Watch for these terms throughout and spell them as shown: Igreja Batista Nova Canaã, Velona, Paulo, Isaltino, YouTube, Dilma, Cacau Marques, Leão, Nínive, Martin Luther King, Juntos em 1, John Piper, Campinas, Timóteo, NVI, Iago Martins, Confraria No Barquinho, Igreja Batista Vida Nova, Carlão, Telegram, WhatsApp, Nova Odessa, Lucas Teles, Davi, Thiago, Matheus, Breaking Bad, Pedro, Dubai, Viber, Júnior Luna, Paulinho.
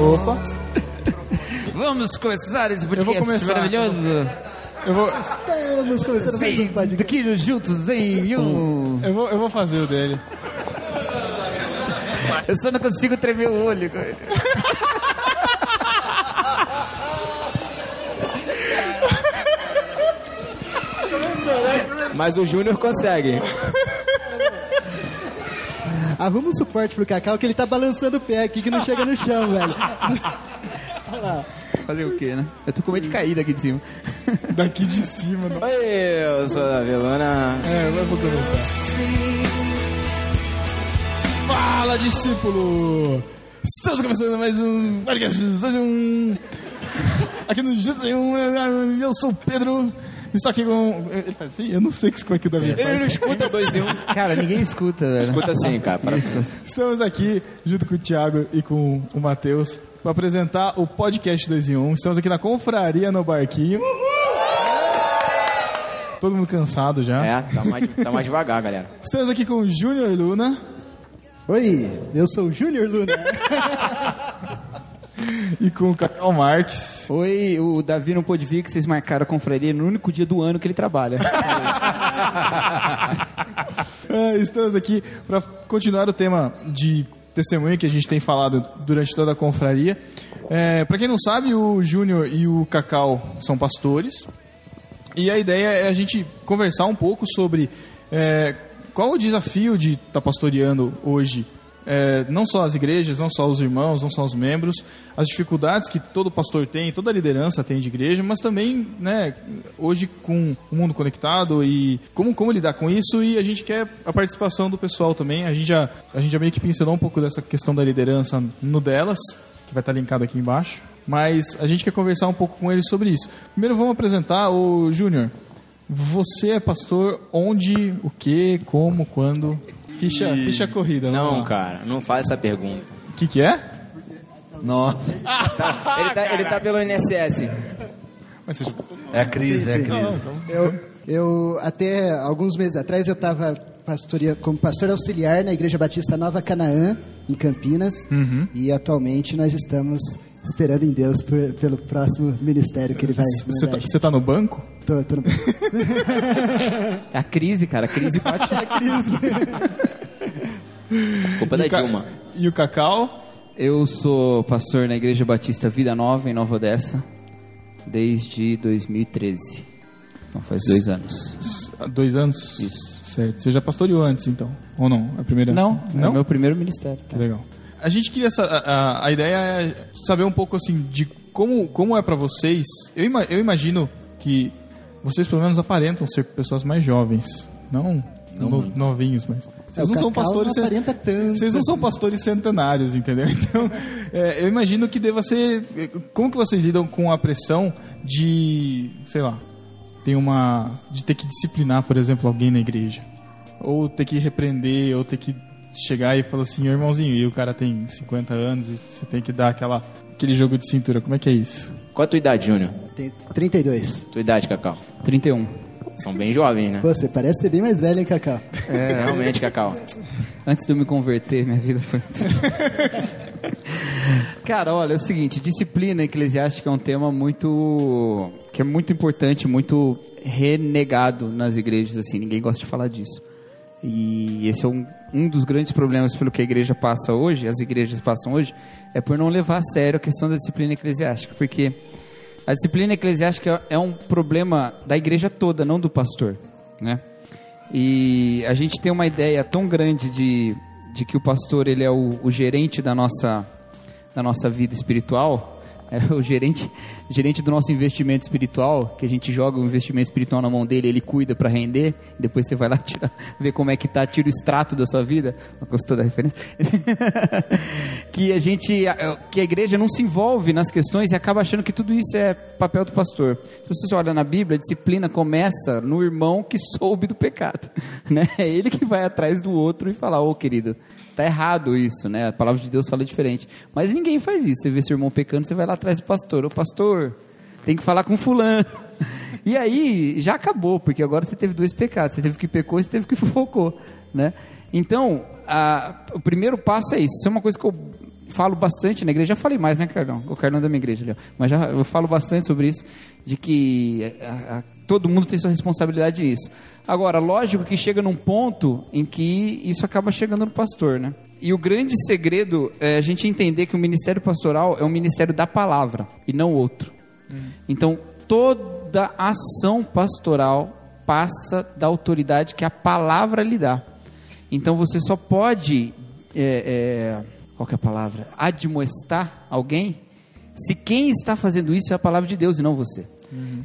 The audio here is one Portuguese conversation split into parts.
Opa. Vamos começar esse podcast maravilhoso. Estamos começando mais um podcast. Do que Juntos em 1. Eu vou fazer o dele. Eu só não consigo tremer o olho. Mas o Júnior consegue. Arruma um suporte pro Cacau que ele tá balançando o pé aqui que não chega no chão, velho. Olha lá. Fazer o quê, né? Eu tô com medo de cair daqui de cima. Daqui de cima, não. Oi, eu sou a Velona. É, eu vou começar. Fala, discípulo! Estamos começando mais um podcast. Aqui no Juntos em 1, eu sou o Pedro. Estou aqui com... Ele faz assim? Eu não sei como é que o Davi faz. Ele não escuta 2 em 1. Cara, ninguém escuta, velho. Escuta sim, cara. Estamos aqui junto com o Thiago e com o Matheus para apresentar o podcast 2 em 1. Estamos aqui na Confraria No Barquinho. Todo mundo cansado já. É, tá mais devagar, galera. Estamos aqui com o Júnior Luna. Oi, eu sou o Júnior Luna. E com o Cacau Marques. Oi, o Davi não pôde vir que vocês marcaram a confraria no único dia do ano que ele trabalha. Estamos aqui para continuar o tema de testemunho que a gente tem falado durante toda a confraria. Para quem não sabe, o Júnior e o Cacau são pastores. E a ideia é a gente conversar um pouco sobre qual o desafio de estar pastoreando hoje. Não só as igrejas, não só os irmãos, não só os membros, as dificuldades que todo pastor tem, toda liderança tem de igreja, mas também, né, hoje com o mundo conectado e como lidar com isso, e a gente quer a participação do pessoal também. A gente já meio que pincelou um pouco dessa questão da liderança no Delas, que vai estar linkado aqui embaixo, mas a gente quer conversar um pouco com eles sobre isso. Primeiro vamos apresentar o Júnior. Você é pastor onde, o que, como, quando... Ficha corrida. Não, cara, não faz essa pergunta. O que é? Nossa. Ele tá pelo INSS. Mas você... É a crise, sim. Eu, até alguns meses atrás, eu estava como pastor auxiliar na Igreja Batista Nova Canaã, em Campinas. Uhum. E atualmente nós estamos esperando em Deus pelo próximo ministério que ele vai... Você tá no banco? Tô no banco. A crise, cara, a crise bate. A crise. Culpa da Dilma. E o Cacau? Eu sou pastor na Igreja Batista Vida Nova, em Nova Odessa, desde 2013. Então faz 2 anos. 2 anos? Isso. Certo. Você já pastoreou antes, então? Ou não? A primeira... Não? É o meu primeiro ministério. Tá? Que legal. A gente queria... A ideia é saber um pouco, assim, de como é pra vocês... Eu imagino que vocês, pelo menos, aparentam ser pessoas mais jovens. Não novinhos, mas... Vocês não são pastores... Vocês não são pastores centenários, entendeu? Então, eu imagino que deva ser... Como que vocês lidam com a pressão de... Sei lá... De ter que disciplinar, por exemplo, alguém na igreja. Ou ter que repreender, ou ter que... chegar e falar assim, irmãozinho, e o cara tem 50 anos e você tem que dar aquele jogo de cintura. Como é que é isso? Qual a tua idade, Júnior? Tenho 32. Tua idade, Cacau? 31. São bem jovens, né? Você parece ser bem mais velho, hein, Cacau? É, realmente, Cacau. Antes de eu me converter, minha vida foi... Cara, olha, é o seguinte, disciplina eclesiástica é um tema que é muito importante, muito renegado nas igrejas, assim, ninguém gosta de falar disso. E esse é um dos grandes problemas pelo que a igreja passa hoje, as igrejas passam hoje, é por não levar a sério a questão da disciplina eclesiástica, porque a disciplina eclesiástica é um problema da igreja toda, não do pastor, né? E a gente tem uma ideia tão grande de que o pastor ele é o gerente da nossa vida espiritual, Era o gerente do nosso investimento espiritual, que a gente joga o investimento espiritual na mão dele, ele cuida para render, depois você vai lá tira, ver como é que tá, tira o extrato da sua vida. Gostou da referência? Que a igreja não se envolve nas questões e acaba achando que tudo isso é papel do pastor. Se você olha na Bíblia, a disciplina começa no irmão que soube do pecado, né? É ele que vai atrás do outro e falar, ô querido, tá errado isso, né? A palavra de Deus fala diferente. Mas ninguém faz isso. Você vê seu irmão pecando, você vai lá atrás do pastor. Ô pastor, tem que falar com fulano. E aí, já acabou, porque agora você teve dois pecados. Você teve que pecou e você teve que fofocou, né? Então, o primeiro passo é isso. Isso é uma coisa que eu falo bastante na igreja. Já falei mais, né, Carlão? O Carlão é da minha igreja, Leão. Mas já, eu falo bastante sobre isso, de que todo mundo tem sua responsabilidade nisso. Agora, lógico que chega num ponto em que isso acaba chegando no pastor, né? E o grande segredo é a gente entender que o ministério pastoral é um ministério da palavra e não outro. Então, toda ação pastoral passa da autoridade que a palavra lhe dá. Então, você só pode, qual que é a palavra? Admoestar alguém se quem está fazendo isso é a palavra de Deus e não você.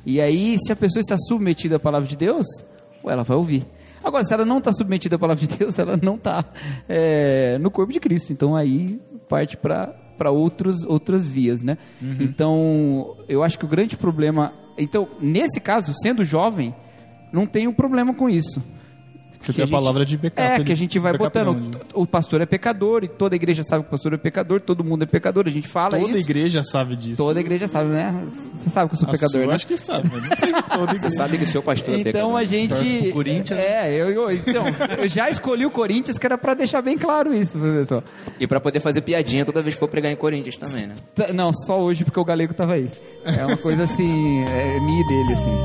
E aí, se a pessoa está submetida à palavra de Deus, ela vai ouvir. Agora, se ela não está submetida à palavra de Deus, ela não está no corpo de Cristo. Então, aí parte para outras vias, né? Então, eu acho que o grande problema... Então, nesse caso, sendo jovem, não tem um problema com isso. Você tem a palavra de pecado. Que a gente vai botando. O pastor é pecador, e toda a igreja sabe que o pastor é pecador, todo mundo é pecador, a gente fala isso. Toda igreja sabe disso. Toda igreja sabe, né? Você sabe que eu sou pecador, né? Eu acho que sabe, mas não sei se toda igreja. Você sabe que o seu pastor é pecador. Então a gente... Torce pro Corinthians. Eu já escolhi o Corinthians, que era pra deixar bem claro isso, professor. E pra poder fazer piadinha toda vez que for pregar em Corinthians também, né? Não, só hoje, porque o galego tava aí. É uma coisa assim, é minha e dele, assim.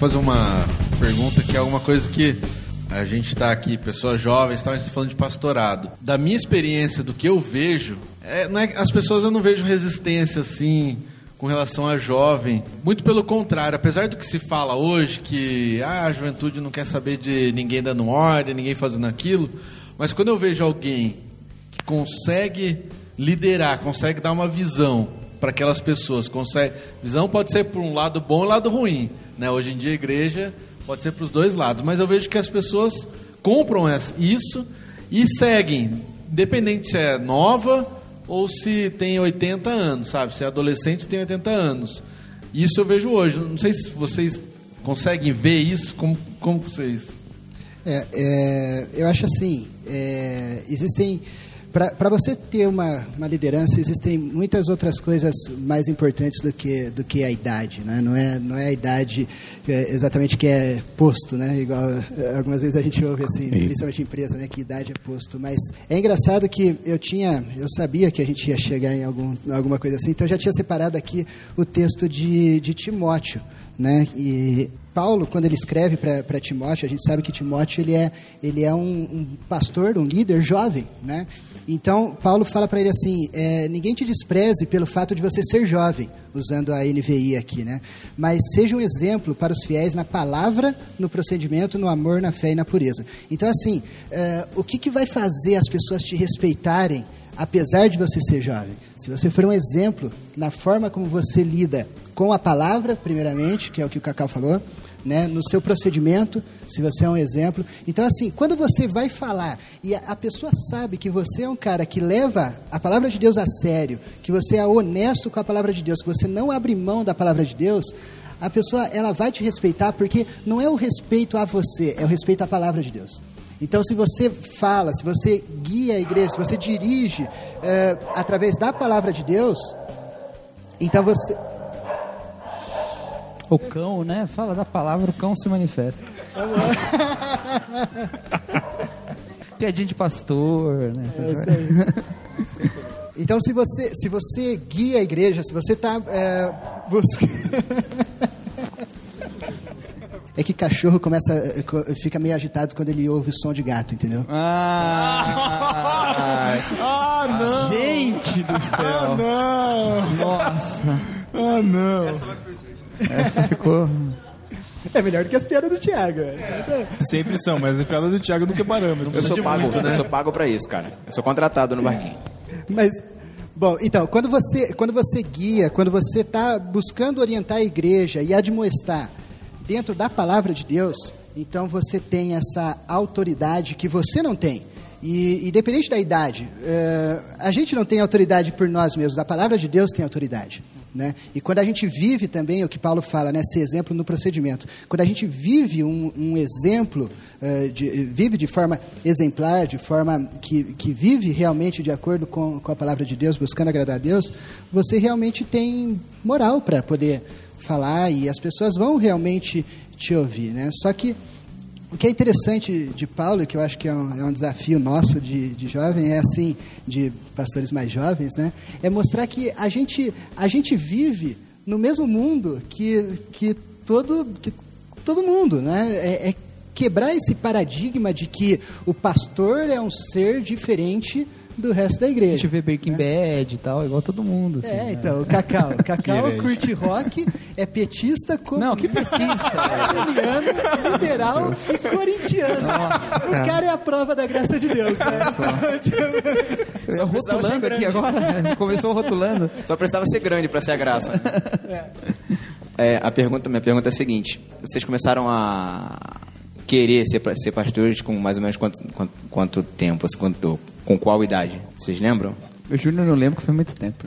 Fazer uma pergunta que é alguma coisa que a gente está aqui, pessoas jovens, a gente está falando de pastorado. Da minha experiência, do que eu vejo, as pessoas eu não vejo resistência assim com relação a jovem. Muito pelo contrário, apesar do que se fala hoje, que a juventude não quer saber de ninguém dando ordem, ninguém fazendo aquilo, mas quando eu vejo alguém que consegue liderar, consegue dar uma visão para aquelas pessoas, visão pode ser por um lado bom e um lado ruim. Né? Hoje em dia a igreja pode ser para os dois lados, mas eu vejo que as pessoas compram isso e seguem, independente se é nova ou se tem 80 anos, sabe? Se é adolescente tem 80 anos. Isso eu vejo hoje. Não sei se vocês conseguem ver isso, como vocês... eu acho assim, existem... Para você ter uma liderança, existem muitas outras coisas mais importantes do que a idade, né? Não é a idade exatamente que é posto, né? Igual algumas vezes a gente ouve assim, principalmente em empresa, né? Que idade é posto. Mas é engraçado que eu sabia que a gente ia chegar em alguma coisa assim, então eu já tinha separado aqui o texto de Timóteo, né? E Paulo, quando ele escreve para Timóteo, a gente sabe que Timóteo ele é um pastor, um líder jovem, né? Então, Paulo fala para ele assim, ninguém te despreze pelo fato de você ser jovem, usando a NVI aqui, né? Mas seja um exemplo para os fiéis na palavra, no procedimento, no amor, na fé e na pureza. Então, assim, o que vai fazer as pessoas te respeitarem, apesar de você ser jovem? Se você for um exemplo na forma como você lida com a palavra, primeiramente, que é o que o Cacau falou, né? No seu procedimento, se você é um exemplo. Então, assim, quando você vai falar e a pessoa sabe que você é um cara que leva a palavra de Deus a sério, que você é honesto com a palavra de Deus, que você não abre mão da palavra de Deus, a pessoa ela vai te respeitar, porque não é o respeito a você, é o respeito à palavra de Deus. Então, se você fala, se você guia a igreja, se você dirige através da palavra de Deus, então você... O cão, né? Fala da palavra, o cão se manifesta. Piadinha de pastor, né? É isso aí. Então, se você guia a igreja, se você está buscando... É que cachorro fica meio agitado quando ele ouve o som de gato, entendeu? Ah, não! Gente do céu! Ah, não! Nossa! Ah, não. Essa vai pro Essa ficou... É melhor do que as piadas do Thiago. É. Sempre são, mas as piadas do Thiago nunca paramos. Eu sou pago pra isso, cara. Eu sou contratado no barquinho. Mas... Bom, então, quando você guia, quando você está buscando orientar a igreja e admoestar dentro da palavra de Deus, então você tem essa autoridade que você não tem. E independente da idade, a gente não tem autoridade por nós mesmos, a palavra de Deus tem autoridade, né? E quando a gente vive também, o que Paulo fala, né, ser exemplo no procedimento, quando a gente vive um exemplo, vive de forma exemplar, de forma que vive realmente de acordo com a palavra de Deus, buscando agradar a Deus, você realmente tem moral para poder falar e as pessoas vão realmente te ouvir, né? Só que o que é interessante de Paulo, que eu acho que é um desafio nosso de jovem, é assim, de pastores mais jovens, né? É mostrar que a gente vive no mesmo mundo que todo mundo, né? É quebrar esse paradigma de que o pastor é um ser diferente do resto da igreja. A gente vê Breaking Bad e tal, igual todo mundo. Assim, então, o Cacau curte rock, é petista, comunista. Não, que petista? É liberal e corintiano. Nossa, o cara é a prova da graça de Deus, né? Só rotulando aqui agora, começou rotulando. Só precisava ser grande pra ser a graça. Né? Minha pergunta é a seguinte, vocês começaram a querer ser pastores com mais ou menos quanto tempo, assim, com qual idade? Vocês lembram? Eu juro, eu não lembro, que foi muito tempo.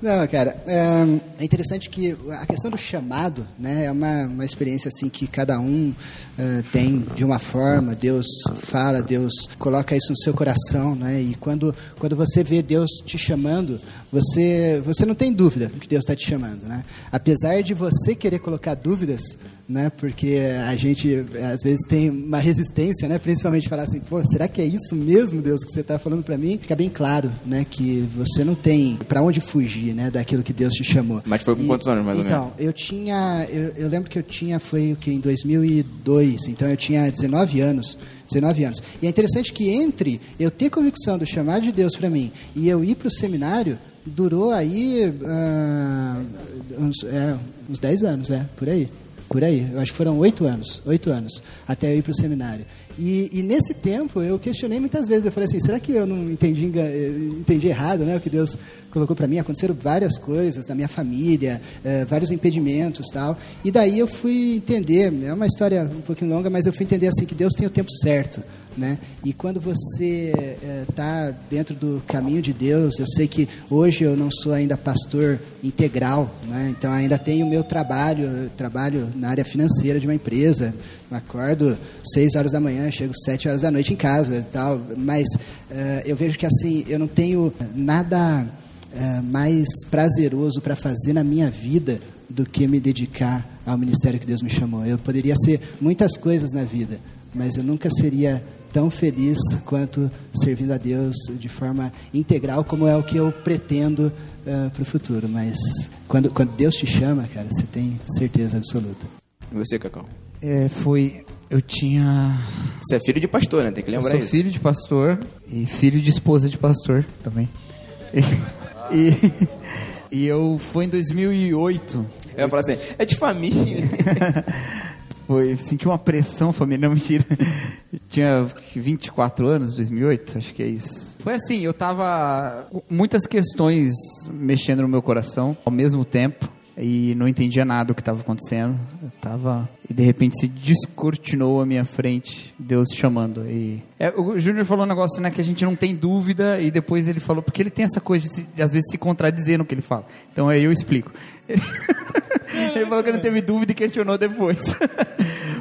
Não, cara, é interessante que a questão do chamado, né, é uma experiência assim que cada um tem de uma forma. Deus fala, Deus coloca isso no seu coração, né, e quando você vê Deus te chamando, você não tem dúvida que Deus está te chamando, né, apesar de você querer colocar dúvidas, né, porque a gente às vezes tem uma resistência, né, principalmente falar assim, pô, será que é isso mesmo, Deus, que você está falando para mim? Fica bem claro, né, que você não tem para onde fugir, né, daquilo que Deus te chamou. Mas foi por quantos anos, mais ou menos? Então, eu lembro que eu tinha, foi o que, em 2002, então eu tinha 19 anos. E é interessante que entre eu ter convicção do chamado de Deus para mim e eu ir para o seminário, durou aí uns 10 anos, por aí, eu acho que foram 8 anos, até eu ir para o seminário. E nesse tempo eu questionei muitas vezes, eu falei assim, será que eu não entendi errado, né, o que Deus colocou para mim? Aconteceram várias coisas na minha família, vários impedimentos e tal, e daí eu fui entender, é uma história um pouquinho longa, mas eu fui entender assim, que Deus tem o tempo certo, né? E quando você está dentro do caminho de Deus, eu sei que hoje eu não sou ainda pastor integral, né? Então ainda tenho o meu trabalho, eu trabalho na área financeira de uma empresa, acordo 6 horas da manhã, chego 7 horas da noite em casa e tal, mas eu vejo que assim, eu não tenho nada mais prazeroso para fazer na minha vida do que me dedicar ao ministério que Deus me chamou. Eu poderia ser muitas coisas na vida, mas eu nunca seria tão feliz quanto servindo a Deus de forma integral, como é o que eu pretendo para o futuro. Mas quando Deus te chama, cara, você tem certeza absoluta. E você, Cacau? Eu tinha... Você é filho de pastor, né? Tem que lembrar isso. Eu sou filho de pastor e filho de esposa de pastor também. E eu... Foi em 2008. Eu ia falar assim, é de família. Foi, senti uma pressão familiar, não, mentira. Eu tinha 24 anos, 2008, acho que é isso. Foi assim, eu tava muitas questões mexendo no meu coração ao mesmo tempo e não entendia nada do que estava acontecendo. E de repente se descortinou à minha frente, Deus chamando. O Júnior falou um negócio, né, que a gente não tem dúvida, e depois ele falou, porque ele tem essa coisa de às vezes se contradizer no que ele fala. Então aí eu explico. Ele falou que não teve dúvida e questionou depois.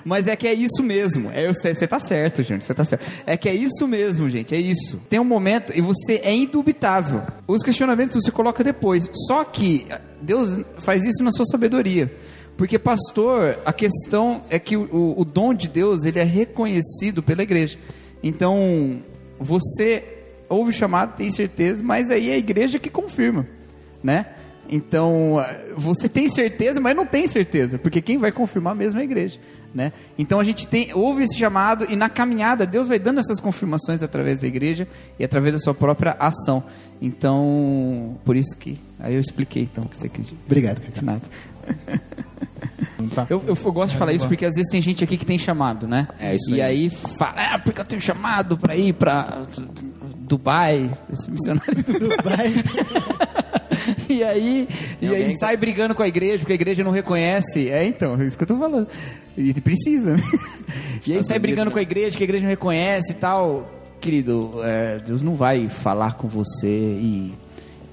Mas é que é isso mesmo. Você tá certo, gente. Você tá certo. É que é isso mesmo, gente. É isso. Tem um momento e você é indubitável. Os questionamentos você coloca depois. Só que Deus faz isso na sua sabedoria. Porque, pastor, a questão é que o dom de Deus, ele é reconhecido pela igreja. Então, você ouve o chamado, tem certeza, mas aí é a igreja que confirma, né? Então, você tem certeza, mas não tem certeza, porque quem vai confirmar mesmo é a igreja, né? Então, a gente ouve esse chamado e na caminhada, Deus vai dando essas confirmações através da igreja e através da sua própria ação. Então, por isso que... Aí eu expliquei, então, o que você quis dizer. Obrigado, Cacau. Eu gosto de falar isso porque às vezes tem gente aqui que tem chamado, né? É isso aí. E aí fala, porque eu tenho chamado pra ir pra Dubai, esse missionário de Dubai. E aí sai brigando com a igreja, porque a igreja não reconhece. É, então, é isso que eu tô falando. E precisa, né? E aí sai brigando com a igreja, que a igreja não reconhece e tal. Querido, Deus não vai falar com você e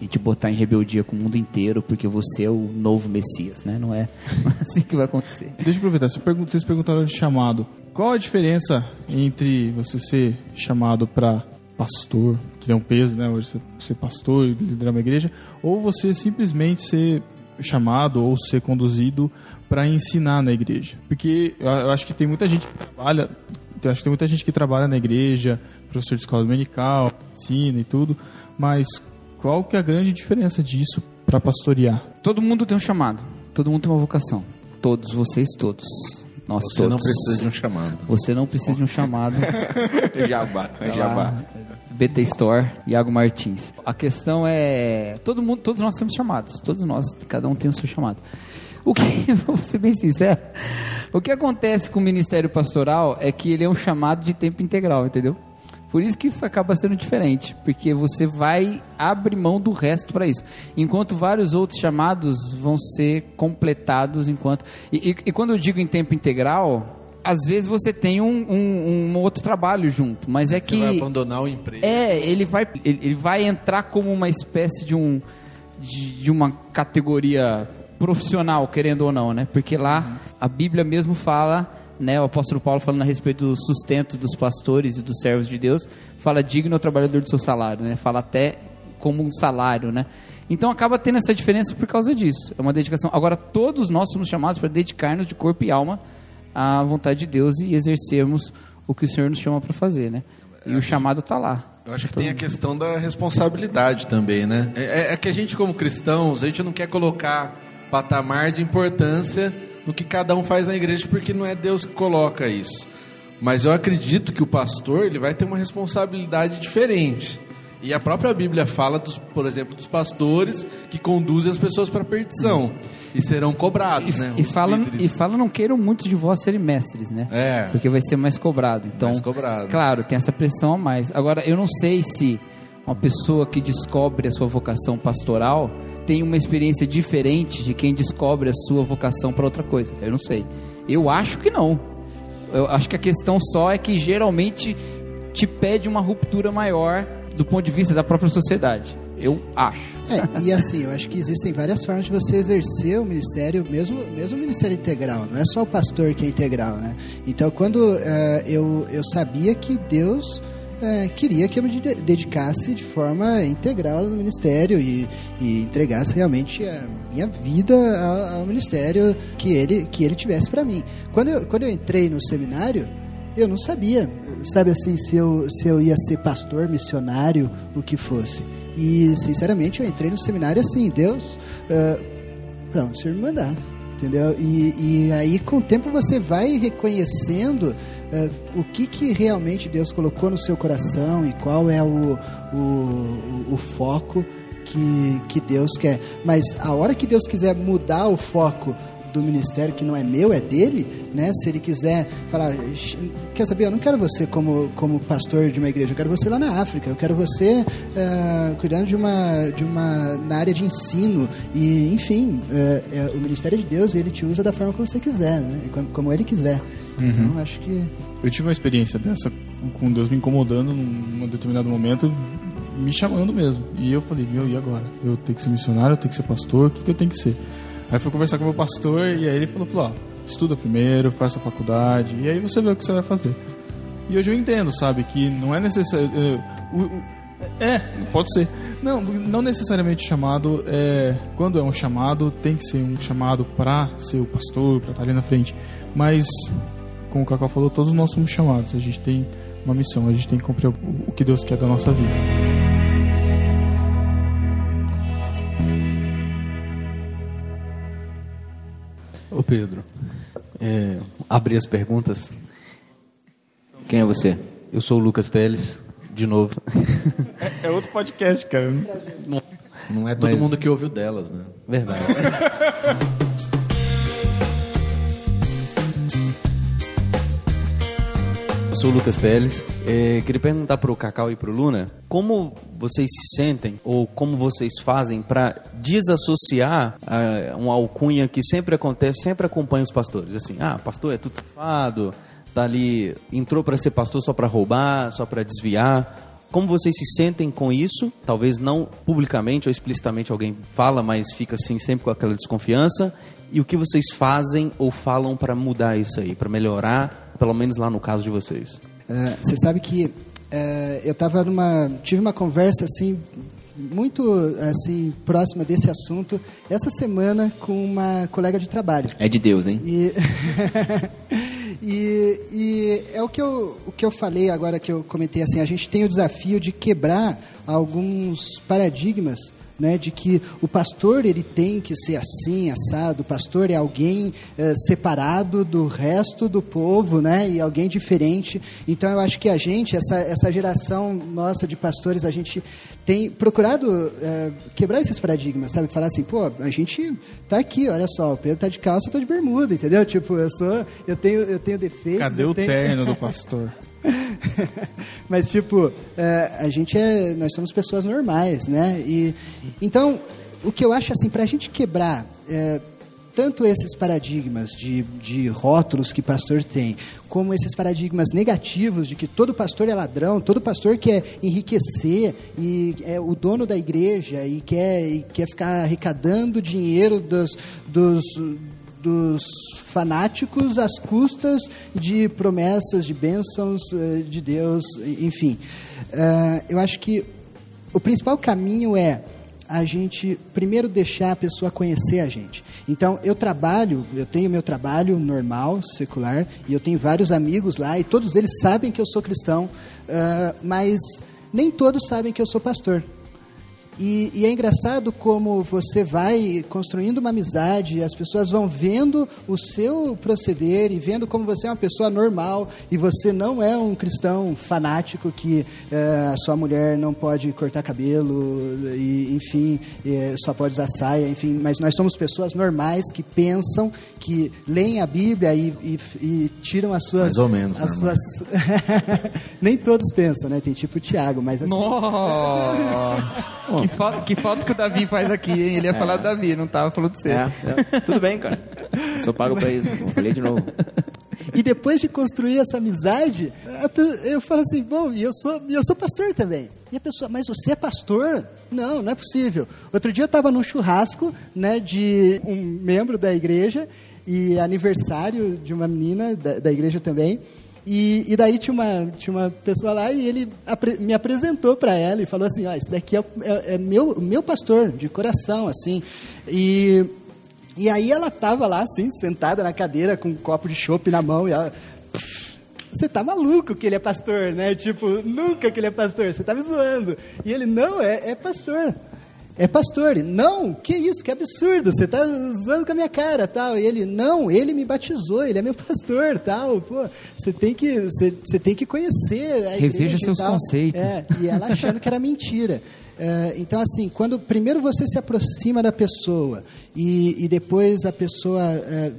te botar em rebeldia com o mundo inteiro, porque você é o novo Messias, né? Não é assim que vai acontecer. Deixa eu aproveitar, vocês perguntaram de chamado. Qual a diferença entre você ser chamado para pastor, que tem um peso, né? Hoje ser pastor e liderar uma igreja, ou você simplesmente ser chamado ou ser conduzido para ensinar na igreja? Porque eu acho que tem muita gente que trabalha... Acho que tem muita gente que trabalha na igreja, professor de escola dominical, ensina e tudo, mas qual que é a grande diferença disso para pastorear? Todo mundo tem um chamado, todo mundo tem uma vocação. Todos, vocês todos. Nós você todos. Não precisa de um chamado. Você não precisa de um chamado. Jabá. BT Store, Iago Martins. A questão é... Todos nós temos chamados, todos nós, cada um tem o seu chamado. Vou ser bem sincero, o que acontece com o ministério pastoral é que ele é um chamado de tempo integral, entendeu? Por isso que acaba sendo diferente, porque você vai abrir mão do resto para isso, enquanto vários outros chamados vão ser completados enquanto... E quando eu digo em tempo integral, às vezes você tem um outro trabalho junto, mas é que... Você vai abandonar o emprego. Ele vai entrar como uma espécie de uma categoria... profissional, querendo ou não, né? Porque lá a Bíblia mesmo fala, né? O apóstolo Paulo falando a respeito do sustento dos pastores e dos servos de Deus, fala digno ao trabalhador do seu salário, né? Fala até como um salário, né? Então acaba tendo essa diferença por causa disso. É uma dedicação. Agora todos nós somos chamados para dedicar-nos de corpo e alma à vontade de Deus e exercermos o que o Senhor nos chama para fazer, né? E o chamado está lá. Eu acho que tem a questão da responsabilidade também, né? É que a gente como cristãos, a gente não quer colocar patamar de importância no que cada um faz na igreja, porque não é Deus que coloca isso. Mas eu acredito que o pastor, ele vai ter uma responsabilidade diferente. E a própria Bíblia fala, por exemplo, dos pastores que conduzem as pessoas para a perdição e serão cobrados, né? E fala, não queiram muitos de vós serem mestres, né? Porque vai ser mais cobrado. Então, claro, tem essa pressão a mais. Agora, eu não sei se uma pessoa que descobre a sua vocação pastoral tem uma experiência diferente de quem descobre a sua vocação para outra coisa. Eu não sei. Eu acho que não. Eu acho que a questão só é que geralmente te pede uma ruptura maior do ponto de vista da própria sociedade. Eu acho. E assim, eu acho que existem várias formas de você exercer o ministério, mesmo o ministério integral. Não é só o pastor que é integral, né? Então, quando eu sabia que Deus... queria que eu me dedicasse de forma integral no ministério e entregasse realmente a minha vida ao ministério que ele tivesse para mim. Quando eu entrei no seminário, eu não sabia, sabe, assim, se eu ia ser pastor, missionário, o que fosse. E, sinceramente, eu entrei no seminário assim, Deus, para onde o Senhor me mandar, entendeu? E aí, com o tempo, você vai reconhecendo... o que realmente Deus colocou no seu coração e qual é o foco que Deus quer. Mas a hora que Deus quiser mudar o foco do ministério, que não é meu, é dele, né? Se ele quiser falar, quer saber, eu não quero você como pastor de uma igreja, eu quero você lá na África, eu quero você cuidando de uma na área de ensino, e enfim, o ministério de Deus, ele te usa da forma como você quiser, né? Como ele quiser. Então, acho que... Eu tive uma experiência dessa, com Deus me incomodando num determinado momento, me chamando mesmo. E eu falei, e agora? Eu tenho que ser missionário, eu tenho que ser pastor, o que eu tenho que ser? Aí fui conversar com o meu pastor, e aí ele falou, estuda primeiro, faça a faculdade, e aí você vê o que você vai fazer. E hoje eu entendo, sabe, que não é necessário... pode ser. Não necessariamente chamado, quando é um chamado, tem que ser um chamado pra ser o pastor, pra estar ali na frente. Mas... como o Cacau falou, todos nós somos chamados. A gente tem uma missão, a gente tem que cumprir o que Deus quer da nossa vida. Ô Pedro, abri as perguntas. Quem é você? Eu sou o Lucas Teles, de novo. É outro podcast, cara. Não é todo mundo que ouviu delas, né? Verdade. Eu sou o Lucas Teles. Queria perguntar para o Cacau e para o Luna como vocês se sentem ou como vocês fazem para desassociar uma alcunha que sempre acontece, sempre acompanha os pastores. Assim, pastor é tudo safado, tá ali, entrou para ser pastor só para roubar, só para desviar. Como vocês se sentem com isso? Talvez não publicamente ou explicitamente alguém fala, mas fica assim sempre com aquela desconfiança. E o que vocês fazem ou falam para mudar isso aí, para melhorar, pelo menos lá no caso de vocês? Você sabe que eu tive uma conversa assim, muito assim, próxima desse assunto essa semana com uma colega de trabalho. É de Deus, hein? E é o que eu falei agora, que eu comentei assim, a gente tem o desafio de quebrar alguns paradigmas, né, de que o pastor ele tem que ser assim, assado, o pastor é alguém separado do resto do povo, né, e alguém diferente. Então eu acho que a gente, essa geração nossa de pastores, a gente tem procurado quebrar esses paradigmas, sabe, falar assim, pô, a gente tá aqui, olha só, o Pedro tá de calça, eu tô de bermuda, entendeu, tipo, eu tenho defeitos. Cadê o terno do pastor? Mas tipo, nós somos pessoas normais, né? E então o que eu acho assim, pra gente quebrar tanto esses paradigmas de rótulos que pastor tem, como esses paradigmas negativos de que todo pastor é ladrão, todo pastor quer enriquecer e é o dono da igreja e quer ficar arrecadando dinheiro dos fanáticos às custas de promessas, de bênçãos de Deus, enfim. Eu acho que o principal caminho é a gente primeiro deixar a pessoa conhecer a gente. Então, eu tenho meu trabalho normal, secular, e eu tenho vários amigos lá, e todos eles sabem que eu sou cristão, mas nem todos sabem que eu sou pastor. E é engraçado como você vai construindo uma amizade, as pessoas vão vendo o seu proceder e vendo como você é uma pessoa normal e você não é um cristão fanático que a sua mulher não pode cortar cabelo, e, enfim, só pode usar saia, enfim. Mas nós somos pessoas normais que pensam, que leem a Bíblia e tiram as suas... Mais ou menos. As suas... Nem todos pensam, né? Tem tipo o Thiago, mas assim... Que falta que o Davi faz aqui, hein? Ele ia falar do Davi, não tava falando de você. Tudo bem, cara. Eu só pago pra isso. Falei de novo. E depois de construir essa amizade, eu falo assim, bom, eu sou pastor também. E a pessoa, mas você é pastor? Não, não é possível. Outro dia eu tava num churrasco, né, de um membro da igreja, e aniversário de uma menina da igreja também. E daí tinha uma pessoa lá e ele me apresentou para ela e falou assim, ó, esse daqui é meu pastor, de coração, assim. E aí ela tava lá, assim, sentada na cadeira com um copo de chopp na mão e ela... Você tá maluco que ele é pastor, né? Tipo, nunca que ele é pastor, você tá me zoando. E ele, não, é pastor. É pastor. Não, que isso, que absurdo, você está zoando com a minha cara, tal. E ele, não, ele me batizou, ele é meu pastor, tal. Pô, você tem que conhecer a igreja. Reveja seus conceitos. E ela achando que era mentira. Então, assim, quando primeiro você se aproxima da pessoa e depois a pessoa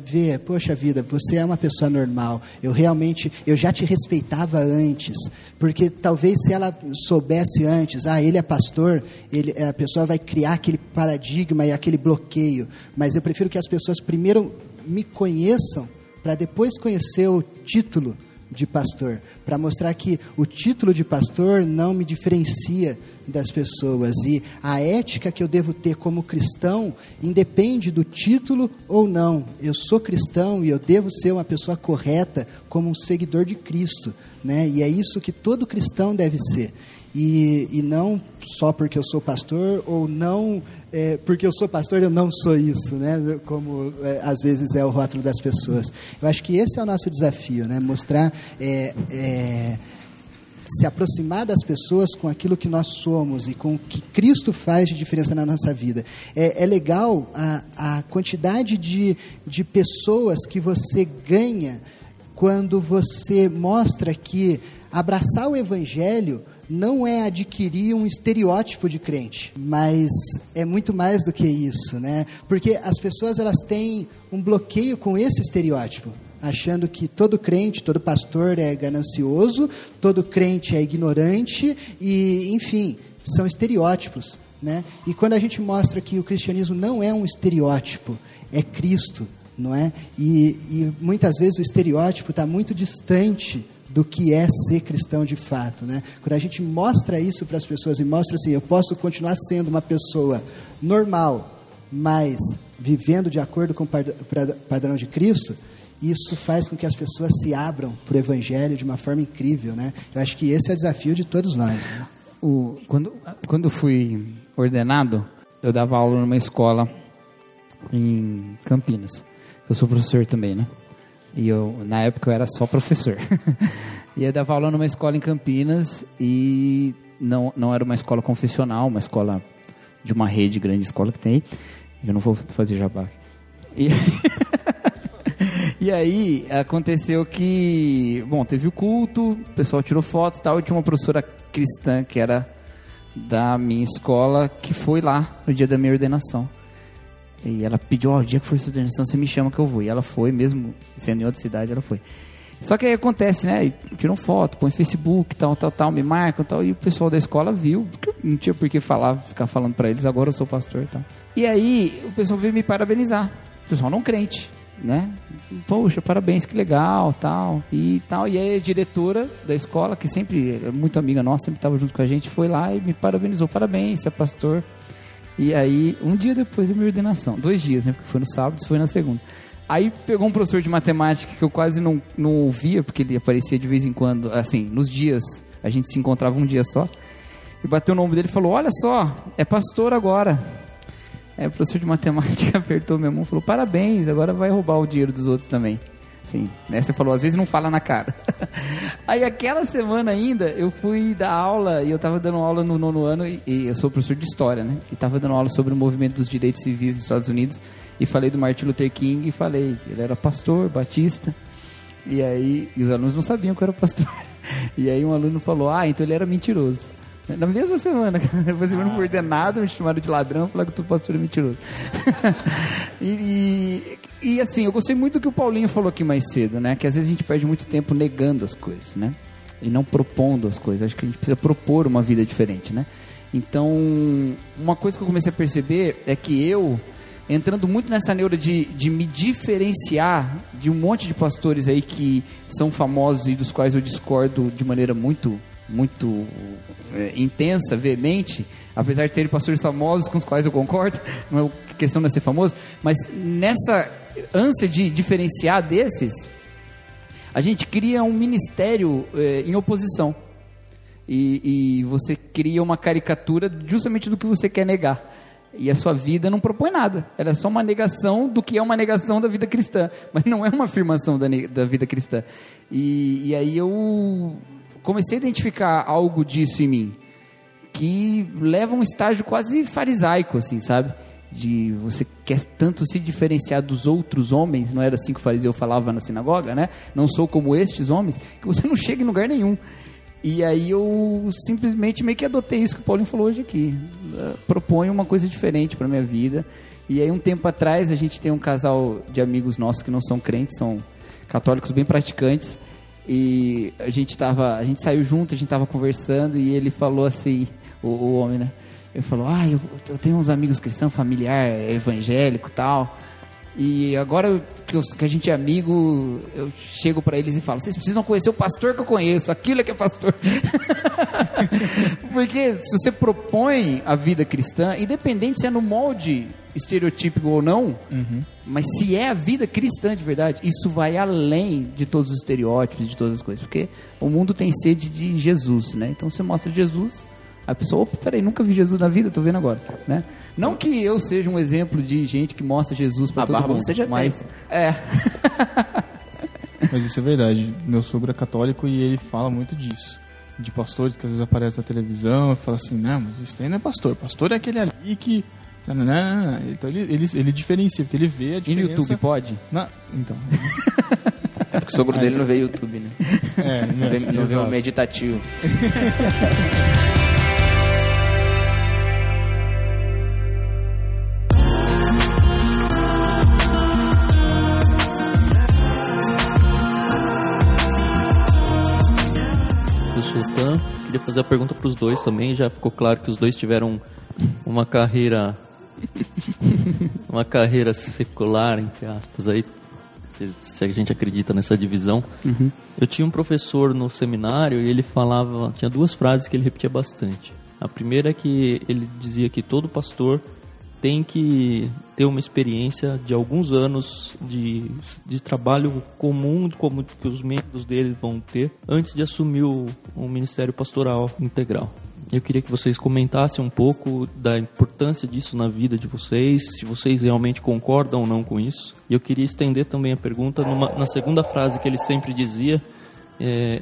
vê, poxa vida, você é uma pessoa normal, eu já te respeitava antes, porque talvez se ela soubesse antes, ele é pastor, a pessoa vai criar aquele paradigma e aquele bloqueio, mas eu prefiro que as pessoas primeiro me conheçam, para depois conhecer o título de pastor, para mostrar que o título de pastor não me diferencia das pessoas, e a ética que eu devo ter como cristão independe do título ou não. Eu sou cristão e eu devo ser uma pessoa correta como um seguidor de Cristo, né? E é isso que todo cristão deve ser. E não só porque eu sou pastor, ou não porque eu sou pastor eu não sou isso, né? Como às vezes é o rótulo das pessoas. Eu acho que esse é o nosso desafio, né? Mostrar se aproximar das pessoas com aquilo que nós somos e com o que Cristo faz de diferença na nossa vida. É legal a quantidade de pessoas que você ganha quando você mostra que abraçar o Evangelho não é adquirir um estereótipo de crente, mas é muito mais do que isso, né? Porque as pessoas, elas têm um bloqueio com esse estereótipo, achando que todo crente, todo pastor é ganancioso, todo crente é ignorante e, enfim, são estereótipos, né? E quando a gente mostra que o cristianismo não é um estereótipo, é Cristo, não é? E muitas vezes o estereótipo está muito distante do que é ser cristão de fato, né? Quando a gente mostra isso para as pessoas e mostra assim, eu posso continuar sendo uma pessoa normal, mas vivendo de acordo com o padrão de Cristo, isso faz com que as pessoas se abram para o Evangelho de uma forma incrível, né? Eu acho que esse é o desafio de todos nós, né? Quando fui ordenado, eu dava aula numa escola em Campinas. Eu sou professor também, né? E na época eu era só professor. E eu dava aula numa escola em Campinas e não era uma escola confessional, uma escola de uma rede grande, escola que tem. Eu não vou fazer jabá. E aí aconteceu que, bom, teve o culto, o pessoal tirou fotos e tal, e tinha uma professora cristã que era da minha escola que foi lá no dia da minha ordenação. E ela pediu, o dia que for sua ordenação, você me chama que eu vou. E ela foi, mesmo sendo em outra cidade, ela foi. Só que aí acontece, né? Tiram foto, põe Facebook, tal, me marcam, tal. E o pessoal da escola viu, porque não tinha por que falar, ficar falando pra eles, agora eu sou pastor e tal. E aí o pessoal veio me parabenizar. O pessoal não crente, né? Poxa, parabéns, que legal, tal. E aí a diretora da escola, que sempre é muito amiga nossa, sempre estava junto com a gente, foi lá e me parabenizou. Parabéns, você é pastor. E aí, um dia depois da minha ordenação, 2 dias, né? Porque foi no sábado, isso foi na segunda. Aí pegou um professor de matemática que eu quase não ouvia, porque ele aparecia de vez em quando, assim, nos dias, a gente se encontrava um dia só, e bateu no ombro dele e falou, olha só, é pastor agora. Aí o professor de matemática apertou minha mão e falou, parabéns, agora vai roubar o dinheiro dos outros também. Assim, né? Você falou, às vezes não fala na cara. Aí aquela semana ainda, eu fui dar aula, e eu estava dando aula no 9º ano, e eu sou professor de História, né? E estava dando aula sobre o movimento dos direitos civis dos Estados Unidos, e falei do Martin Luther King, e falei, ele era pastor, batista, e aí e os alunos não sabiam que eu era pastor. E aí um aluno falou, então ele era mentiroso. Na mesma semana, depois eu não fui ordenado, me chamaram de ladrão, falaram que eu tô pastor mentiroso. E assim, eu gostei muito do que o Paulinho falou aqui mais cedo, né? Que às vezes a gente perde muito tempo negando as coisas, né? E não propondo as coisas. Acho que a gente precisa propor uma vida diferente, né? Então, uma coisa que eu comecei a perceber é que eu, entrando muito nessa neura de me diferenciar de um monte de pastores aí que são famosos e dos quais eu discordo de maneira muito intensa, veemente, apesar de terem pastores famosos com os quais eu concordo, não é questão de ser famoso, mas nessa ânsia de diferenciar desses, a gente cria um ministério em oposição, e você cria uma caricatura justamente do que você quer negar, e a sua vida não propõe nada, ela é só uma negação do que é uma negação da vida cristã, mas não é uma afirmação da vida cristã, e aí eu comecei a identificar algo disso em mim, que leva a um estágio quase farisaico, assim, sabe? De você quer tanto se diferenciar dos outros homens, não era assim que o fariseu falava na sinagoga, né? Não sou como estes homens, que você não chega em lugar nenhum. E aí eu simplesmente meio que adotei isso que o Paulinho falou hoje aqui. Proponho uma coisa diferente para minha vida. E aí um tempo atrás a gente tem um casal de amigos nossos que não são crentes, são católicos bem praticantes. E a gente saiu junto, a gente estava conversando e ele falou assim, o homem, né? Ele falou, eu tenho uns amigos cristãos, familiar, evangélico e tal. E agora que a gente é amigo, eu chego para eles e falo, vocês precisam conhecer o pastor que eu conheço, aquilo é que é pastor. Porque se você propõe a vida cristã, independente se é no molde estereotípico ou não, mas se é a vida cristã de verdade, isso vai além de todos os estereótipos, de todas as coisas, porque o mundo tem sede de Jesus, né? Então você mostra Jesus, a pessoa, peraí, nunca vi Jesus na vida, tô vendo agora, né? Não que eu seja um exemplo de gente que mostra Jesus pra todo mundo, você já mas tem. É. Mas isso é verdade, meu sogro é católico e ele fala muito disso. de pastores que às vezes aparece na televisão e fala assim, não, mas isso aí não é pastor. Pastor é aquele ali que... Então ele diferencia, porque ele vê a diferença... E no YouTube pode? Não, então... É porque o sogro dele não vê YouTube, né? É, não vê o meditativo. Queria fazer a pergunta para os dois também. Já ficou claro que os dois tiveram uma carreira secular, entre aspas, aí, se a gente acredita nessa divisão. Uhum. Eu tinha um professor no seminário e ele falava, tinha duas frases que ele repetia bastante. A primeira é que ele dizia que todo pastor tem que ter uma experiência de alguns anos de trabalho comum, como que os membros dele vão ter, antes de assumir o ministério pastoral integral. Eu queria que vocês comentassem um pouco da importância disso na vida de vocês, se vocês realmente concordam ou não com isso. E eu queria estender também a pergunta na segunda frase que ele sempre dizia.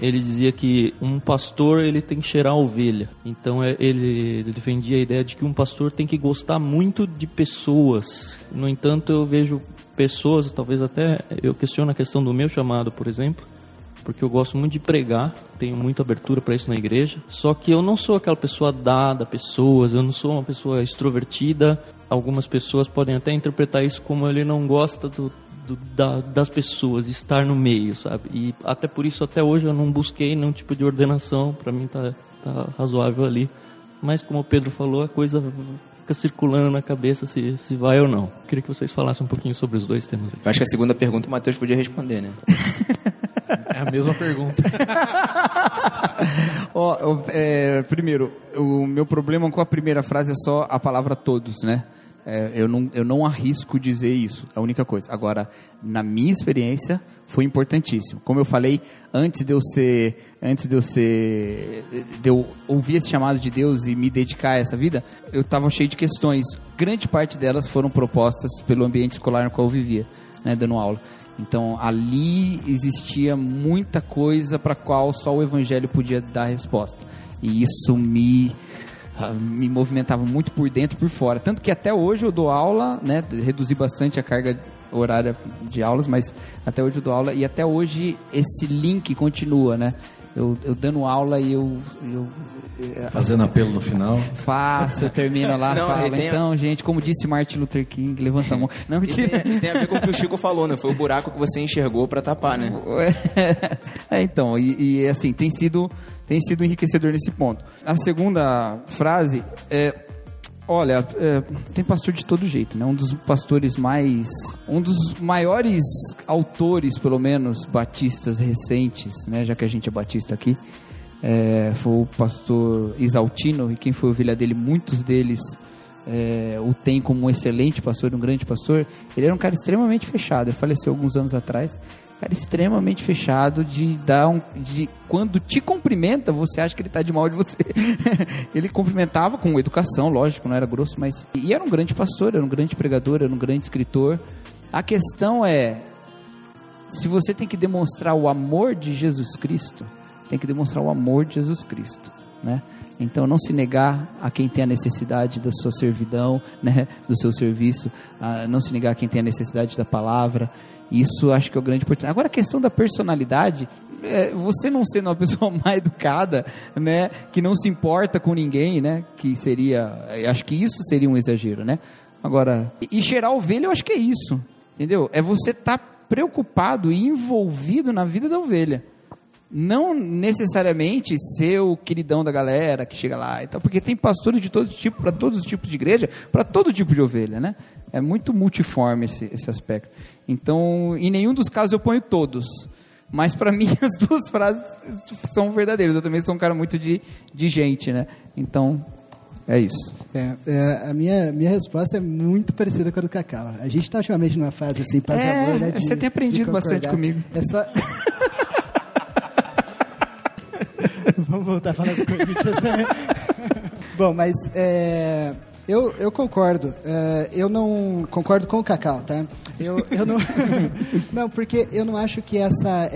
Ele dizia que um pastor ele tem que cheirar a ovelha. Então ele defendia a ideia de que um pastor tem que gostar muito de pessoas. No entanto, eu vejo pessoas, talvez até eu questiono a questão do meu chamado, por exemplo, porque eu gosto muito de pregar, tenho muita abertura para isso na igreja, só que eu não sou aquela pessoa dada a pessoas, eu não sou uma pessoa extrovertida. Algumas pessoas podem até interpretar isso como ele não gosta das pessoas, de estar no meio, sabe? E até por isso, até hoje, eu não busquei nenhum tipo de ordenação. Pra mim tá razoável ali. Mas como o Pedro falou, a coisa fica circulando na cabeça se vai ou não. Queria que vocês falassem um pouquinho sobre os dois temas. Eu acho que a segunda pergunta o Matheus podia responder, né? É a mesma pergunta. Primeiro, o meu problema com a primeira frase é só a palavra todos, né? Eu não arrisco dizer isso, a única coisa. Agora, na minha experiência, foi importantíssimo. Como eu falei, antes de eu ouvir esse chamado de Deus e me dedicar a essa vida, eu estava cheio de questões. Grande parte delas foram propostas pelo ambiente escolar no qual eu vivia, né, dando aula. Então, ali existia muita coisa para a qual só o Evangelho podia dar resposta. E isso me movimentava muito por dentro e por fora. Tanto que até hoje eu dou aula, né? Reduzi bastante a carga horária de aulas, mas até hoje eu dou aula. E até hoje esse link continua, né? Eu dando aula e eu... Fazendo apelo no final? Faço, eu termino lá, falo. Então, gente, como disse Martin Luther King, levanta a mão. Não, mentira. Tem a ver com o que o Chico falou, né? Foi o buraco que você enxergou pra tapar, né? Então, tem sido enriquecedor nesse ponto. A segunda frase é... Olha, tem pastor de todo jeito, né? Um dos pastores um dos maiores autores, pelo menos, batistas recentes, né? Já que a gente é batista aqui, foi o pastor Isaltino, e quem foi ovelha dele, muitos deles o tem como um excelente pastor, um grande pastor. Ele era um cara extremamente fechado, ele faleceu alguns anos atrás. Cara extremamente fechado de quando te cumprimenta, você acha que ele tá de mal de você. Ele cumprimentava com educação, lógico, não era grosso, mas... E era um grande pastor, era um grande pregador, era um grande escritor. A questão é, se você tem que demonstrar o amor de Jesus Cristo, tem que demonstrar o amor de Jesus Cristo, né? Então, não se negar a quem tem a necessidade da sua servidão, né? Do seu serviço, não se negar a quem tem a necessidade da palavra. Isso acho que é o grande importante. Agora, a questão da personalidade, você não sendo uma pessoa mal educada, né, que não se importa com ninguém, né, que seria, acho que isso seria um exagero, né? Agora, e cheirar ovelha, eu acho que é isso, entendeu? É você estar preocupado e envolvido na vida da ovelha. Não necessariamente ser o queridão da galera que chega lá e tal, porque tem pastores de todo tipo, para todos os tipos de igreja, para todo tipo de ovelha, né? É muito multiforme esse aspecto. Então, em nenhum dos casos eu ponho todos. Mas, para mim, as duas frases são verdadeiras. Eu também sou um cara muito de gente, né? Então, é isso. A minha resposta é muito parecida com a do Cacau. A gente está ultimamente numa fase assim, paz e amor, né? Você tem aprendido bastante comigo. É só... Vamos voltar a falar do Corinthians. Bom, mas... Eu concordo. Eu não concordo com o Cacau, tá? Eu não... Não, porque eu não acho que essa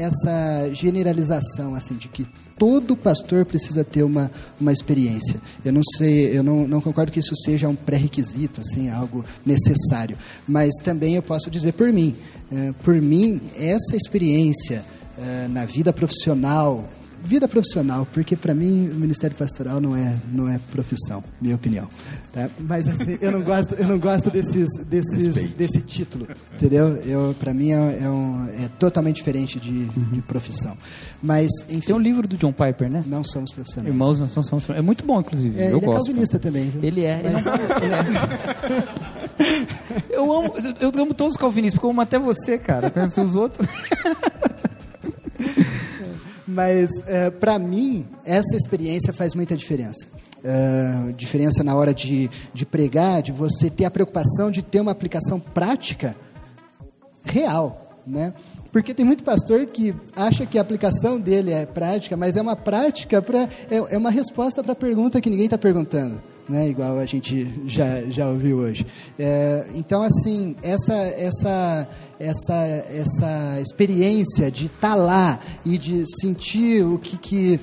generalização, assim, de que todo pastor precisa ter uma experiência. Eu não sei, eu não concordo que isso seja um pré-requisito, assim, algo necessário. Mas também eu posso dizer por mim. Por mim, essa experiência na vida profissional, porque para mim o ministério pastoral não é profissão, minha opinião, tá? Mas assim, eu não gosto desse título, entendeu? Para mim é totalmente diferente de profissão. Mas enfim, tem um livro do John Piper, né? Não somos profissionais. Irmãos, nós não somos profissionais. É muito bom, inclusive. Eu ele gosto. Ele é calvinista também. Viu? Ele é. Mas... ele é. Eu amo todos os calvinistas, porque eu amo até você, cara. Conheço os outros. Mas, para mim, essa experiência faz muita diferença. Diferença na hora de pregar, de você ter a preocupação de ter uma aplicação prática real, né? Porque tem muito pastor que acha que a aplicação dele é prática, mas é uma prática, é uma resposta para a pergunta que ninguém está perguntando. Né, igual a gente já ouviu hoje. Então, assim, essa experiência de estar lá e de sentir o que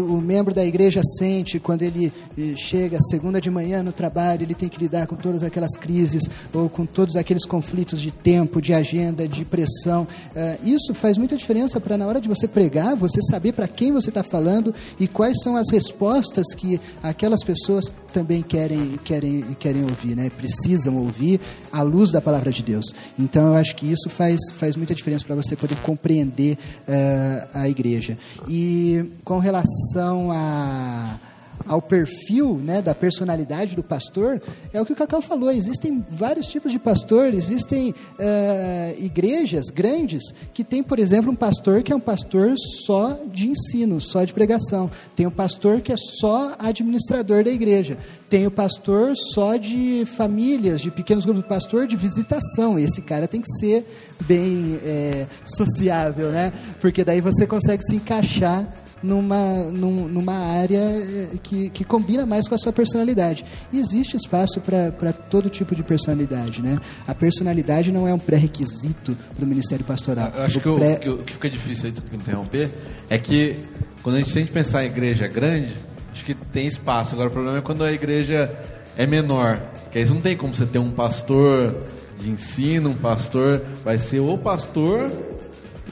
o membro da igreja sente quando ele chega segunda de manhã no trabalho, ele tem que lidar com todas aquelas crises ou com todos aqueles conflitos de tempo, de agenda, de pressão. Isso faz muita diferença para, na hora de você pregar, você saber para quem você está falando e quais são as respostas que aquelas pessoas também querem ouvir, né? Precisam ouvir à luz da palavra de Deus. Então, eu acho que isso faz muita diferença para você poder compreender a igreja. E com relação ao perfil, né, da personalidade do pastor, é o que o Cacau falou, existem vários tipos de pastor, existem igrejas grandes que tem, por exemplo, um pastor que é um pastor só de ensino, só de pregação, tem um pastor que é só administrador da igreja, tem o pastor só de famílias, de pequenos grupos, pastor de visitação, esse cara tem que ser bem sociável, né? Porque daí você consegue se encaixar numa área que combina mais com a sua personalidade. E existe espaço para todo tipo de personalidade, né? A personalidade não é um pré-requisito do ministério pastoral. Eu acho que fica difícil aí interromper é que quando se a gente pensar em igreja grande, acho que tem espaço. Agora o problema é quando a igreja é menor, que aí não tem como você ter um pastor de ensino, um pastor, vai ser o pastor...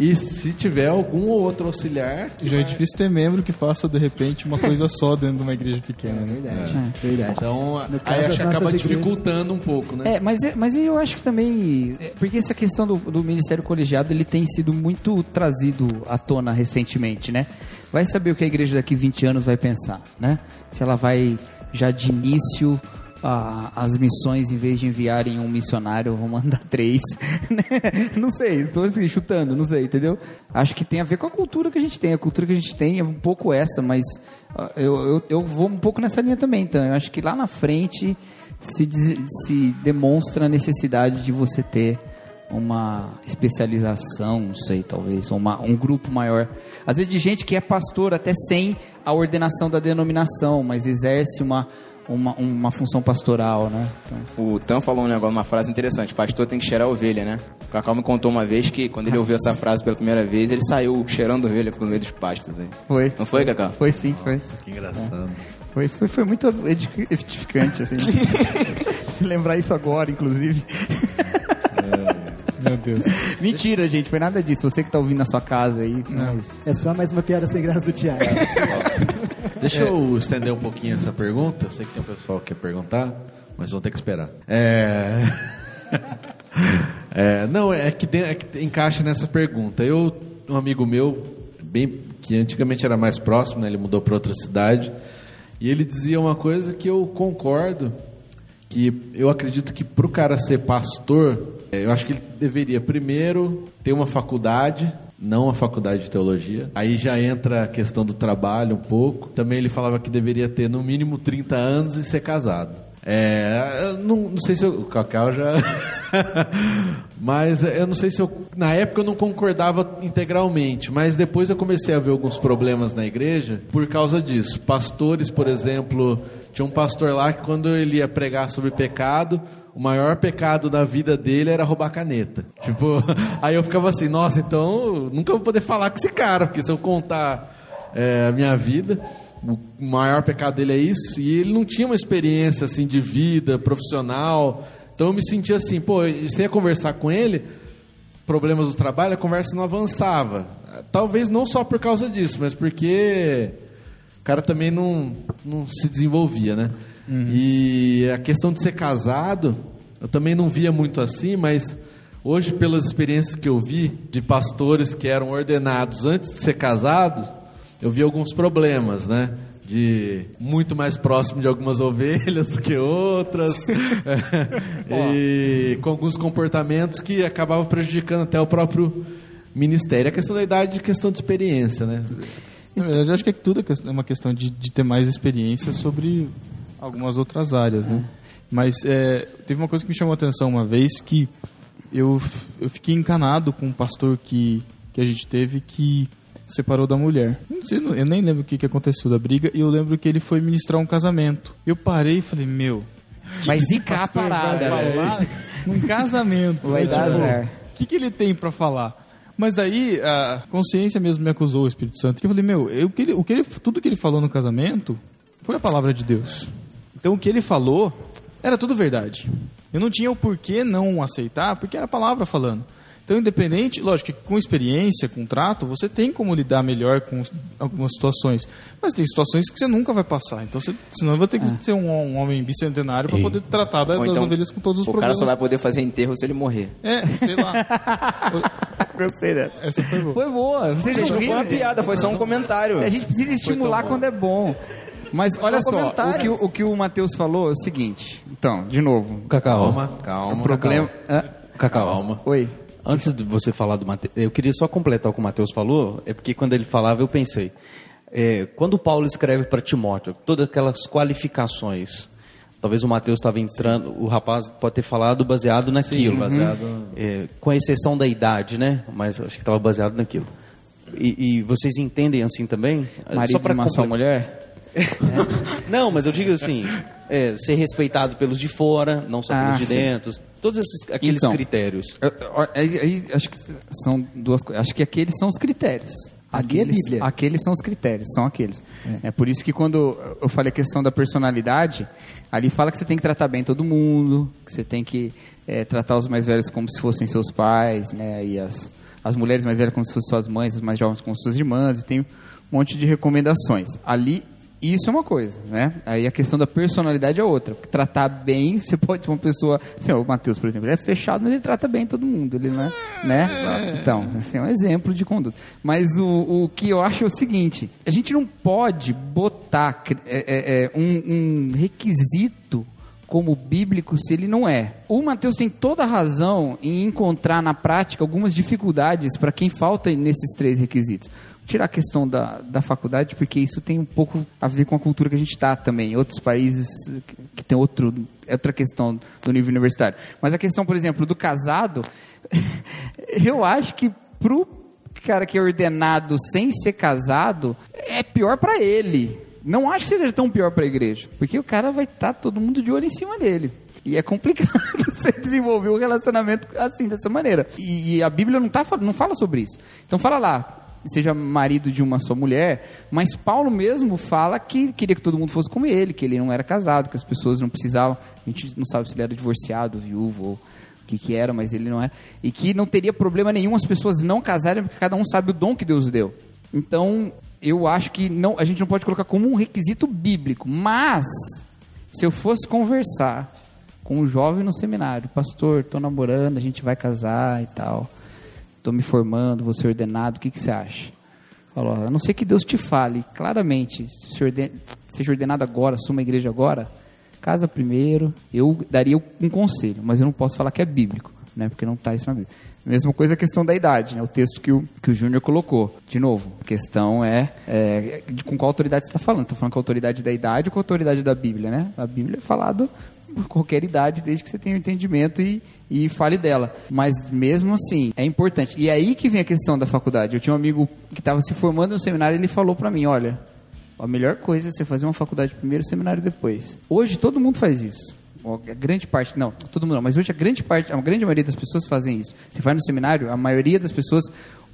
E se tiver algum ou outro auxiliar... Já vai... é difícil ter membro que faça, de repente, uma coisa só dentro de uma igreja pequena, né? Verdade. Então, aí acho que acaba dificultando um pouco, né? Mas eu acho que também... Porque essa questão do ministério colegiado, ele tem sido muito trazido à tona recentemente, né? Vai saber o que a igreja daqui 20 anos vai pensar, né? Se ela vai, já de início... as missões, em vez de enviarem um missionário, vão mandar 3. Não sei, estou chutando, não sei, entendeu? Acho que tem a ver com a cultura que a gente tem. A cultura que a gente tem é um pouco essa, mas eu vou um pouco nessa linha também. Então, eu acho que lá na frente se demonstra a necessidade de você ter uma especialização, não sei, talvez, um grupo maior. Às vezes de gente que é pastor até sem a ordenação da denominação, mas exerce uma função pastoral, né? Então... O Tam falou um negócio, uma frase interessante: pastor tem que cheirar a ovelha, né? O Cacau me contou uma vez que quando ele ouviu essa frase pela primeira vez, ele saiu cheirando ovelha por meio dos pastos. Aí. Foi. Não foi, Cacau? Foi sim, foi. Nossa, que engraçado. É. Foi muito edificante, assim. Se lembrar isso agora, inclusive. Meu Deus. Mentira, gente, foi nada disso. Você que tá ouvindo na sua casa aí. Não. É só mais uma piada sem graça do Thiago. Deixa eu estender um pouquinho essa pergunta. Eu sei que tem um pessoal que quer perguntar, mas vou ter que esperar. É que encaixa nessa pergunta. Um amigo meu, bem, que antigamente era mais próximo, né, ele mudou para outra cidade, e ele dizia uma coisa que eu concordo, que eu acredito que para o cara ser pastor, eu acho que ele deveria primeiro ter uma faculdade... Não a faculdade de teologia. Aí já entra a questão do trabalho um pouco. Também ele falava que deveria ter no mínimo 30 anos e ser casado. Não sei se o Cacau já... Mas eu não sei se eu... Na época eu não concordava integralmente, mas depois eu comecei a ver alguns problemas na igreja por causa disso. Pastores, por exemplo... Tinha um pastor lá que quando ele ia pregar sobre pecado, o maior pecado da vida dele era roubar caneta. Tipo, aí eu ficava assim, nossa, então nunca vou poder falar com esse cara, porque se eu contar a minha vida, o maior pecado dele é isso. E ele não tinha uma experiência assim de vida, profissional. Então eu me sentia assim, pô, você ia conversar com ele, problemas do trabalho, a conversa não avançava. Talvez não só por causa disso, mas porque... O cara também não se desenvolvia, né? Uhum. E a questão de ser casado, eu também não via muito assim, mas hoje, pelas experiências que eu vi de pastores que eram ordenados antes de ser casados, eu vi alguns problemas, né? De muito mais próximo de algumas ovelhas do que outras, e com alguns comportamentos que acabavam prejudicando até o próprio ministério. A questão da idade é questão de experiência, né? Na verdade, eu acho que tudo é uma questão de ter mais experiência sobre algumas outras áreas, né? Mas teve uma coisa que me chamou a atenção uma vez, que eu fiquei encanado com um pastor que a gente teve que separou da mulher. Não sei, eu nem lembro o que aconteceu da briga, e eu lembro que ele foi ministrar um casamento. Eu parei e falei, meu... Vai zicar a parada, velho. Num casamento. Vai dar azar. O que ele tem pra falar? Mas daí a consciência mesmo me acusou, o Espírito Santo. Eu falei, meu, tudo que ele falou no casamento foi a palavra de Deus. Então o que ele falou era tudo verdade. Eu não tinha o porquê não aceitar, porque era a palavra falando. Então, independente, lógico que com experiência, com trato, você tem como lidar melhor com algumas situações. Mas tem situações que você nunca vai passar. Então, senão vai ter que ser um homem bicentenário para poder tratar das ovelhas com todos os problemas. O cara só vai poder fazer enterro se ele morrer. Sei lá. Gostei dessa. Essa foi boa. Foi boa. Gente, não foi uma piada, foi só um comentário. A gente precisa estimular quando é bom. Mas olha só, o que o Matheus falou é o seguinte. Então, de novo. Calma. O problema... Calma. Oi. Antes de você falar do Matheus, eu queria só completar o que o Matheus falou, é porque quando ele falava eu pensei, quando Paulo escreve para Timóteo, todas aquelas qualificações, talvez o Matheus estava entrando, Sim. O rapaz pode ter falado baseado naquilo, com exceção da idade, né? Mas acho que estava baseado naquilo. E vocês entendem assim também? Marido de uma só mulher? Não, mas eu digo assim, ser respeitado pelos de fora, não só pelos de dentro, todos aqueles critérios. Eu acho que são duas coisas. Acho que aqueles são os critérios. Aqueles são os critérios, são aqueles. É por isso que quando eu falei a questão da personalidade, ali fala que você tem que tratar bem todo mundo, que você tem que tratar os mais velhos como se fossem seus pais, né? E as mulheres mais velhas como se fossem suas mães, as mais jovens como suas irmãs, e tem um monte de recomendações. Ali... Isso é uma coisa, né? Aí a questão da personalidade é outra. Tratar bem, você pode ser uma pessoa... Assim, o Matheus, por exemplo, ele é fechado, mas ele trata bem todo mundo. Ele não é... Né? Então, assim, é um exemplo de conduta. Mas o que eu acho é o seguinte. A gente não pode botar um requisito como bíblico se ele não é. O Matheus tem toda a razão em encontrar na prática algumas dificuldades para quem falta nesses 3 requisitos. Tirar a questão da faculdade, porque isso tem um pouco a ver com a cultura que a gente está também. Outros países que tem outra questão do nível universitário. Mas a questão, por exemplo, do casado, eu acho que pro cara que é ordenado sem ser casado, é pior para ele. Não acho que seja tão pior para a igreja, porque o cara vai estar todo mundo de olho em cima dele. E é complicado você desenvolver um relacionamento assim, dessa maneira. E a Bíblia não fala sobre isso. Então fala lá. Seja marido de uma só mulher, mas Paulo mesmo fala que queria que todo mundo fosse como ele, que ele não era casado, que as pessoas não precisavam, a gente não sabe se ele era divorciado, viúvo, ou o que era, mas ele não era, e que não teria problema nenhum as pessoas não casarem, porque cada um sabe o dom que Deus deu. Então, eu acho que a gente não pode colocar como um requisito bíblico, mas, se eu fosse conversar com um jovem no seminário, pastor, estou namorando, a gente vai casar e tal... Estou me formando, vou ser ordenado, o que você acha? Falou, a não ser que Deus te fale, claramente, seja ordenado agora, assuma a igreja agora, casa primeiro, eu daria um conselho, mas eu não posso falar que é bíblico, né? Porque não está isso na Bíblia. Mesma coisa a questão da idade, né? O texto que o Júnior colocou. De novo, a questão é com qual autoridade você está falando. Você está falando com a autoridade da idade ou com a autoridade da Bíblia, né? A Bíblia é falado qualquer idade, desde que você tenha um entendimento e fale dela. Mas mesmo assim, é importante. E aí que vem a questão da faculdade. Eu tinha um amigo que estava se formando no seminário e ele falou para mim, olha, a melhor coisa é você fazer uma faculdade primeiro, seminário depois. Hoje todo mundo faz isso. A grande parte, não, todo mundo não, mas hoje a grande parte, a grande maioria das pessoas fazem isso. Você vai no seminário, a maioria das pessoas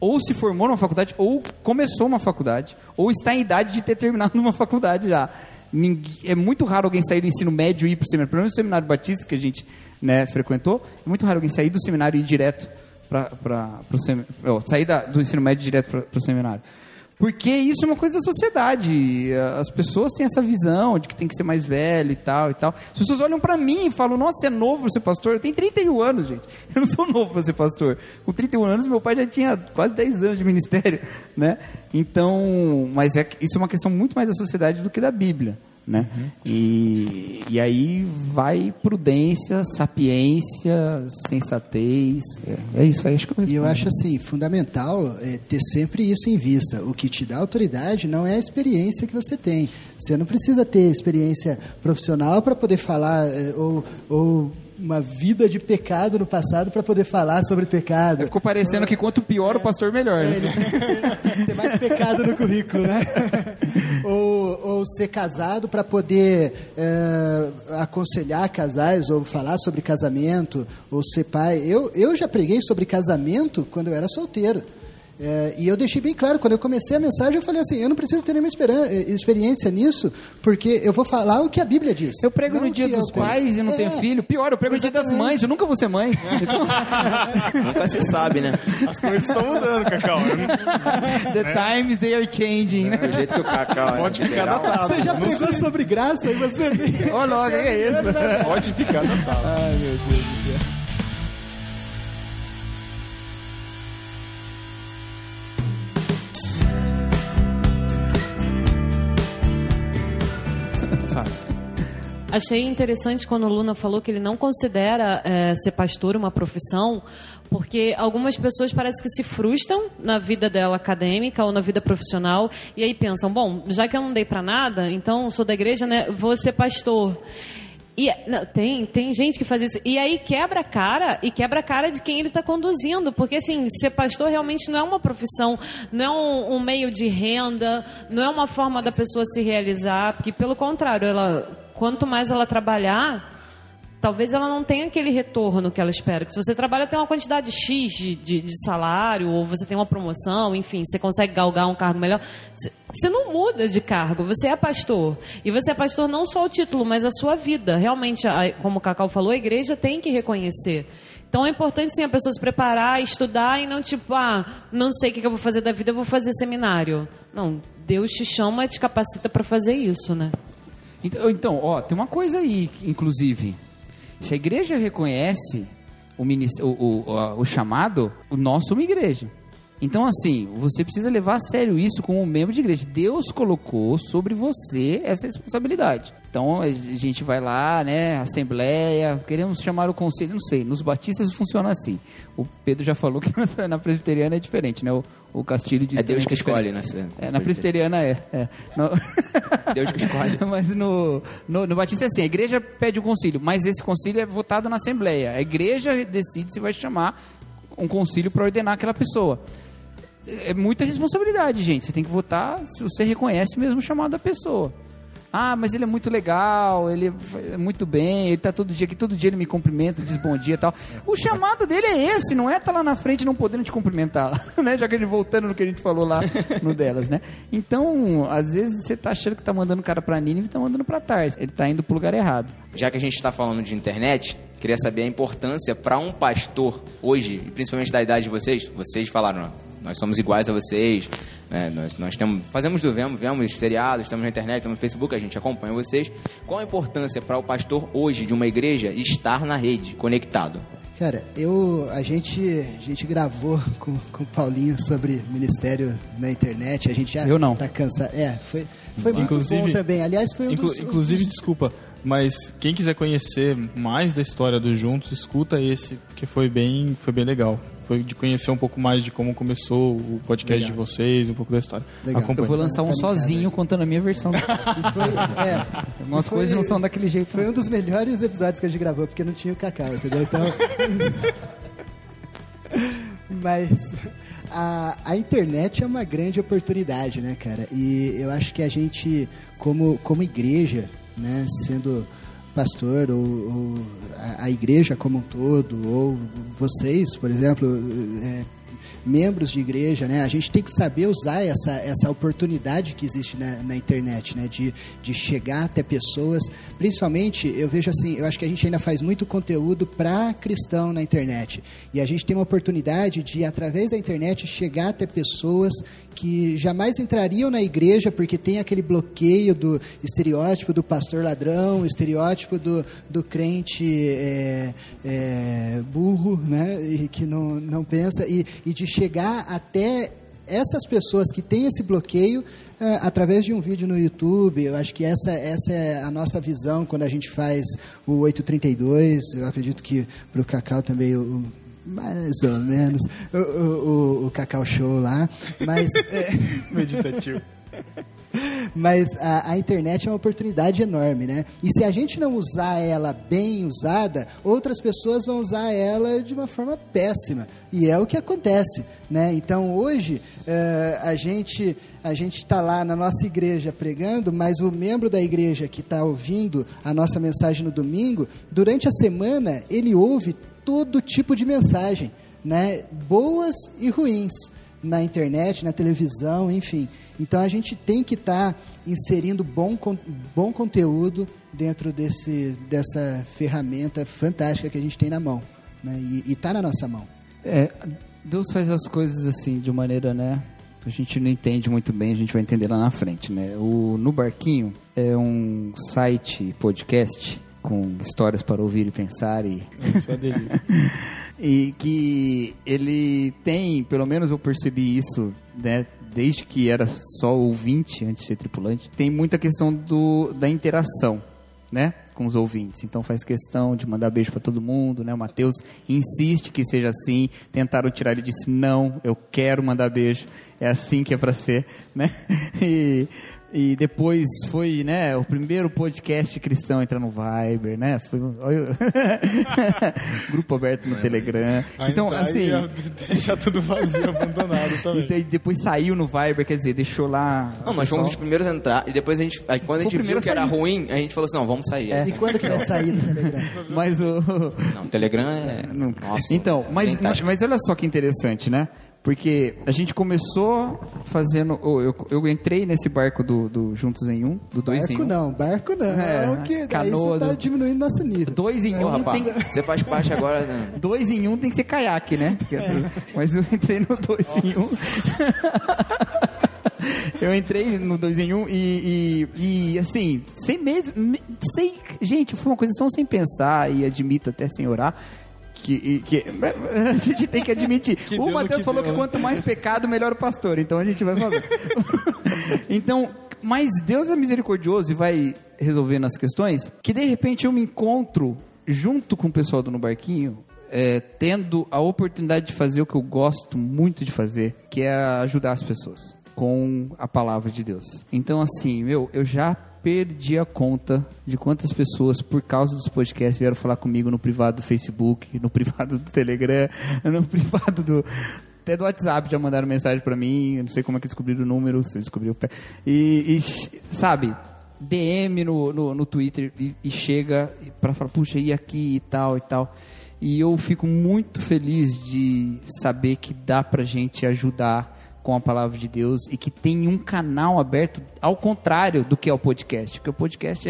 ou se formou numa faculdade, ou começou uma faculdade, ou está em idade de ter terminado uma faculdade já. É muito raro alguém sair do ensino médio e ir para o seminário. Pelo menos o seminário batista que a gente, né, frequentou, é muito raro alguém sair do seminário e ir direto para o seminário, sair do ensino médio direto para o seminário. Porque isso é uma coisa da sociedade. As pessoas têm essa visão de que tem que ser mais velho e tal e tal. As pessoas olham pra mim e falam, nossa, você é novo pra ser pastor? Eu tenho 31 anos, gente. Eu não sou novo pra ser pastor. Com 31 anos, meu pai já tinha quase 10 anos de ministério, né? Então, mas isso é uma questão muito mais da sociedade do que da Bíblia, né? Uhum. E aí vai prudência, sapiência, sensatez, é isso aí. Acho que eu acho assim, fundamental ter sempre isso em vista. O que te dá autoridade não é a experiência que você tem. Você não precisa ter experiência profissional para poder falar ou uma vida de pecado no passado para poder falar sobre pecado. Ficou parecendo que quanto pior o pastor melhor. Né? Ele tem mais pecado no currículo, né? Ou ser casado para poder aconselhar casais, ou falar sobre casamento, ou ser pai. Eu já preguei sobre casamento quando eu era solteiro. E eu deixei bem claro, quando eu comecei a mensagem, eu falei assim, eu não preciso ter nenhuma experiência nisso, porque eu vou falar o que a Bíblia diz. Eu prego não no dia dos pais e não tenho filho. Pior, eu prego no dia das mães, eu nunca vou ser mãe. Nunca se sabe, né? As coisas estão mudando, Cacau. The times they are changing, né? Do jeito que o Cacau pode ficar na tábua. Você já pregou sobre graça e você... Ó, logo, é isso. Pode ficar na tábua. Ai, meu Deus do céu. Achei interessante quando o Luna falou que ele não considera ser pastor uma profissão, porque algumas pessoas parece que se frustram na vida dela acadêmica ou na vida profissional, e aí pensam, bom, já que eu não dei pra nada, então sou da igreja, né, vou ser pastor. E não, tem gente que faz isso. E aí quebra a cara de quem ele está conduzindo. Porque, assim, ser pastor realmente não é uma profissão, não é um meio de renda, não é uma forma da pessoa se realizar. Porque, pelo contrário, quanto mais ela trabalhar, talvez ela não tenha aquele retorno que ela espera. Que se você trabalha, tem uma quantidade X de salário, ou você tem uma promoção, enfim, você consegue galgar um cargo melhor. Você não muda de cargo, você é pastor. E você é pastor não só o título, mas a sua vida. Realmente, como o Cacau falou, a igreja tem que reconhecer. Então é importante, sim, a pessoa se preparar, estudar e não tipo, não sei o que eu vou fazer da vida, eu vou fazer seminário. Não, Deus te chama e te capacita para fazer isso, né? Então, tem uma coisa aí, inclusive... Se a igreja reconhece o chamado, nós somos igreja. Então, assim, você precisa levar a sério isso como um membro de igreja. Deus colocou sobre você essa responsabilidade. Então, a gente vai lá, né, assembleia, queremos chamar o conselho, não sei, nos batistas funciona assim. O Pedro já falou que na presbiteriana é diferente, né, o Castilho diz... É Deus que escolhe, né? Na presbiteriana é. No... Deus que escolhe. Mas no batista é assim, a igreja pede o conselho, mas esse conselho é votado na assembleia. A igreja decide se vai chamar um concílio para ordenar aquela pessoa. É muita responsabilidade, gente. Você tem que votar se você reconhece mesmo o chamado da pessoa. Mas ele é muito legal, ele é muito bem, ele está todo dia aqui, todo dia ele me cumprimenta, diz bom dia e tal. O chamado dele é esse, não é estar lá na frente não podendo te cumprimentar, né? Já que ele voltando no que a gente falou lá no delas, né? Então, às vezes você está achando que está mandando o cara para Nínive e está mandando para Tarsis. Ele está indo para o lugar errado. Já que a gente está falando de internet, queria saber a importância para um pastor hoje, e principalmente da idade de vocês. Vocês falaram, nós somos iguais a vocês, né? Nós temos, fazemos do vemos seriados, estamos na internet, estamos no Facebook, a gente acompanha vocês. Qual a importância para o pastor hoje de uma igreja estar na rede, conectado? Cara, a gente gravou com o Paulinho sobre ministério na internet, a gente já tá cansado. Foi muito bom também. Aliás, foi um dos... Inclusive, desculpa, mas quem quiser conhecer mais da história do Juntos, escuta esse, porque foi bem legal. foi de conhecer um pouco mais de como começou o podcast de vocês, um pouco da história. Eu vou lançar um sozinho contando a minha versão. Algumas coisas não são daquele jeito. Foi um dos melhores episódios que a gente gravou, porque não tinha o Cacau, entendeu? Então... Mas a internet é uma grande oportunidade, né, cara? E eu acho que a gente, como igreja, né, sendo pastor ou a igreja como um todo, ou vocês, por exemplo, membros de igreja, né? A gente tem que saber usar essa oportunidade que existe na internet, né? De chegar até pessoas, principalmente, eu vejo assim, eu acho que a gente ainda faz muito conteúdo para cristão na internet, e a gente tem uma oportunidade de, através da internet, chegar até pessoas que jamais entrariam na igreja, porque tem aquele bloqueio do estereótipo do pastor ladrão, estereótipo do crente burro, né? E que não pensa, e de chegar até essas pessoas que têm esse bloqueio através de um vídeo no YouTube. Eu acho que essa é a nossa visão quando a gente faz o 832, eu acredito que para o Cacau também, mais ou menos, o Cacau Show lá, mas... Meditativo. Mas a internet é uma oportunidade enorme, né? E se a gente não usar ela bem usada, outras pessoas vão usar ela de uma forma péssima. E é o que acontece, né? Então, hoje, a gente está lá na nossa igreja pregando, mas o membro da igreja que está ouvindo a nossa mensagem no domingo, durante a semana, ele ouve todo tipo de mensagem, né? Boas e ruins, na internet, na televisão, enfim. Então, a gente tem que estar inserindo bom conteúdo dentro dessa ferramenta fantástica que a gente tem na mão, né? E está na nossa mão. Deus faz as coisas assim, de maneira, né? A gente não entende muito bem, a gente vai entender lá na frente, né? No Barquinho é um site podcast com histórias para ouvir e pensar e... Isso é delícia. E que ele tem, pelo menos eu percebi isso, né, desde que era só ouvinte, antes de ser tripulante, tem muita questão da interação, né, com os ouvintes. Então faz questão de mandar beijo para todo mundo, né, o Matheus insiste que seja assim, tentaram tirar, ele disse, não, eu quero mandar beijo, é assim que é para ser, né, e depois foi, né, o primeiro podcast cristão a entrar no Viber, né? Foi grupo aberto no Telegram. Então, assim, deixar tudo vazio, abandonado também. E depois saiu no Viber, quer dizer, deixou lá. Não, nós fomos os primeiros a entrar e depois a gente, quando a gente viu que era ruim, a gente falou assim, não, vamos sair. E quando que vai sair do Telegram? Mas não, o Telegram é. Nossa. Então, mas olha só que interessante, né? Porque a gente começou fazendo... Eu entrei nesse barco do Juntos em 1, do 2 em 1. Barco não. É o que canoa, você tá diminuindo nosso nível. 2 em 1 rapaz. Você faz parte agora, né? 2 em 1 tem que ser caiaque, né? Mas eu entrei no 2 em 1. Eu entrei no 2 em 1 e assim, sem gente, foi uma coisa tão sem pensar, e admito até sem orar, que a gente tem que admitir. Que o Matheus falou que quanto mais pecado, melhor o pastor. Então a gente vai fazer. Então, mas Deus é misericordioso e vai resolvendo as questões. Que de repente eu me encontro junto com o pessoal do No Barquinho, tendo a oportunidade de fazer o que eu gosto muito de fazer, que é ajudar as pessoas com a palavra de Deus. Então, assim, eu já perdi a conta de quantas pessoas, por causa dos podcasts, vieram falar comigo no privado do Facebook, no privado do Telegram, no privado até do WhatsApp já mandaram mensagem pra mim. Eu não sei como é que descobriram o número, se eu descobri o pé. E sabe, DM no Twitter e chega pra falar, puxa, e aqui e tal e tal. E eu fico muito feliz de saber que dá pra gente ajudar com a palavra de Deus, e que tem um canal aberto, ao contrário do que é o podcast, porque o podcast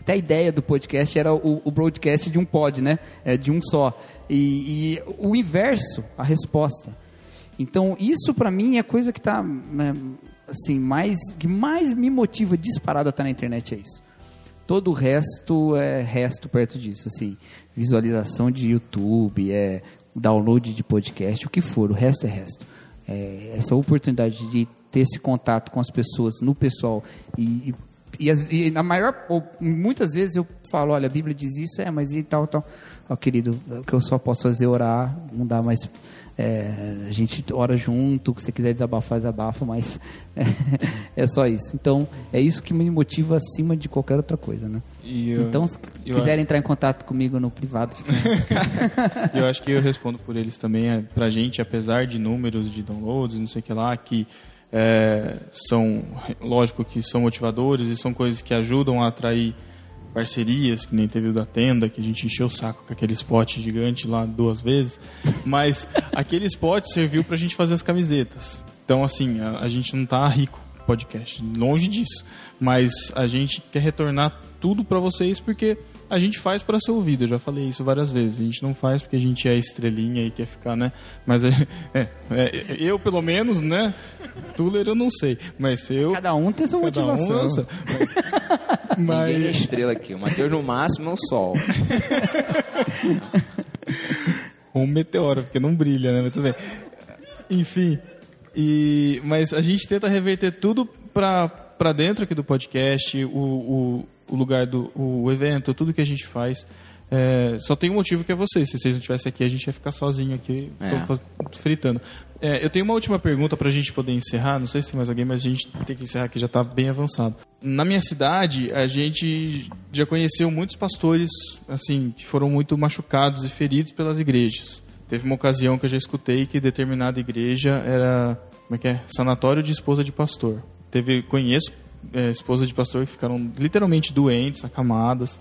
até a ideia do podcast era o broadcast de um pod, né, de um só, e o inverso, a resposta. Então isso pra mim é a coisa que tá, assim, que mais me motiva disparado a estar na internet, é isso. Todo o resto é resto perto disso, assim, visualização de YouTube, download de podcast, o que for, o resto é resto. Essa oportunidade de ter esse contato com as pessoas, no pessoal, e E na maior, ou, muitas vezes eu falo, olha, a Bíblia diz isso, mas e tal, tal. Ó, querido, o que eu só posso fazer é orar, não dá mais. A gente ora junto, se você quiser desabafar, desabafa, mas é só isso. Então, é isso que me motiva acima de qualquer outra coisa, né? Então, se quiserem entrar em contato comigo no privado... Eu acho que eu respondo por eles também. Pra gente, apesar de números de downloads, não sei o que lá, que são, lógico que são motivadores e são coisas que ajudam a atrair parcerias, que nem teve o da tenda, que a gente encheu o saco com aquele spot gigante lá 2 vezes, mas aquele spot serviu pra gente fazer as camisetas. Então, assim, a gente não tá rico no podcast, longe disso, mas a gente quer retornar tudo pra vocês porque a gente faz pra ser ouvido, eu já falei isso várias vezes, a gente não faz porque a gente é estrelinha e quer ficar, né, mas eu pelo menos, né, Tuller eu não sei, mas eu... Cada um tem sua motivação. Mas... Ninguém é estrela aqui. O Matheus, no máximo, é um sol. Um meteoro, porque não brilha, né? Mas tudo bem. Enfim. Mas a gente tenta reverter tudo pra dentro aqui do podcast, o lugar do o evento, tudo que a gente faz. Só tem um motivo que é vocês. Se vocês não estivessem aqui, a gente ia ficar sozinho aqui, fritando. Eu tenho uma última pergunta pra gente poder encerrar. Não sei se tem mais alguém, mas a gente tem que encerrar, que já tá bem avançado. Na minha cidade, a gente já conheceu muitos pastores, assim, que foram muito machucados e feridos pelas igrejas. Teve uma ocasião que eu já escutei que determinada igreja era, sanatório de esposa de pastor. Conheço esposas de pastor que ficaram literalmente doentes, acamadas.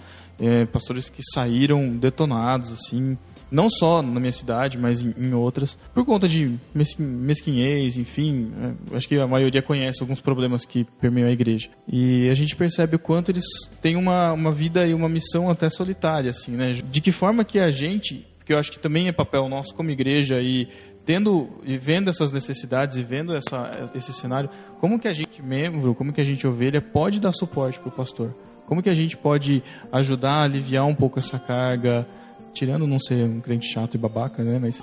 Pastores que saíram detonados, assim, não só na minha cidade, mas em outras, por conta de mesquinhez, enfim, acho que a maioria conhece alguns problemas que permeiam a igreja. E a gente percebe o quanto eles têm uma vida e uma missão até solitária, assim, né? De que forma que a gente, porque eu acho que também é papel nosso como igreja, vendo essas necessidades e vendo esse cenário, como que a gente, membro, como que a gente, ovelha, pode dar suporte para o pastor? Como que a gente pode ajudar a aliviar um pouco essa carga, tirando não ser um crente chato e babaca, né? Mas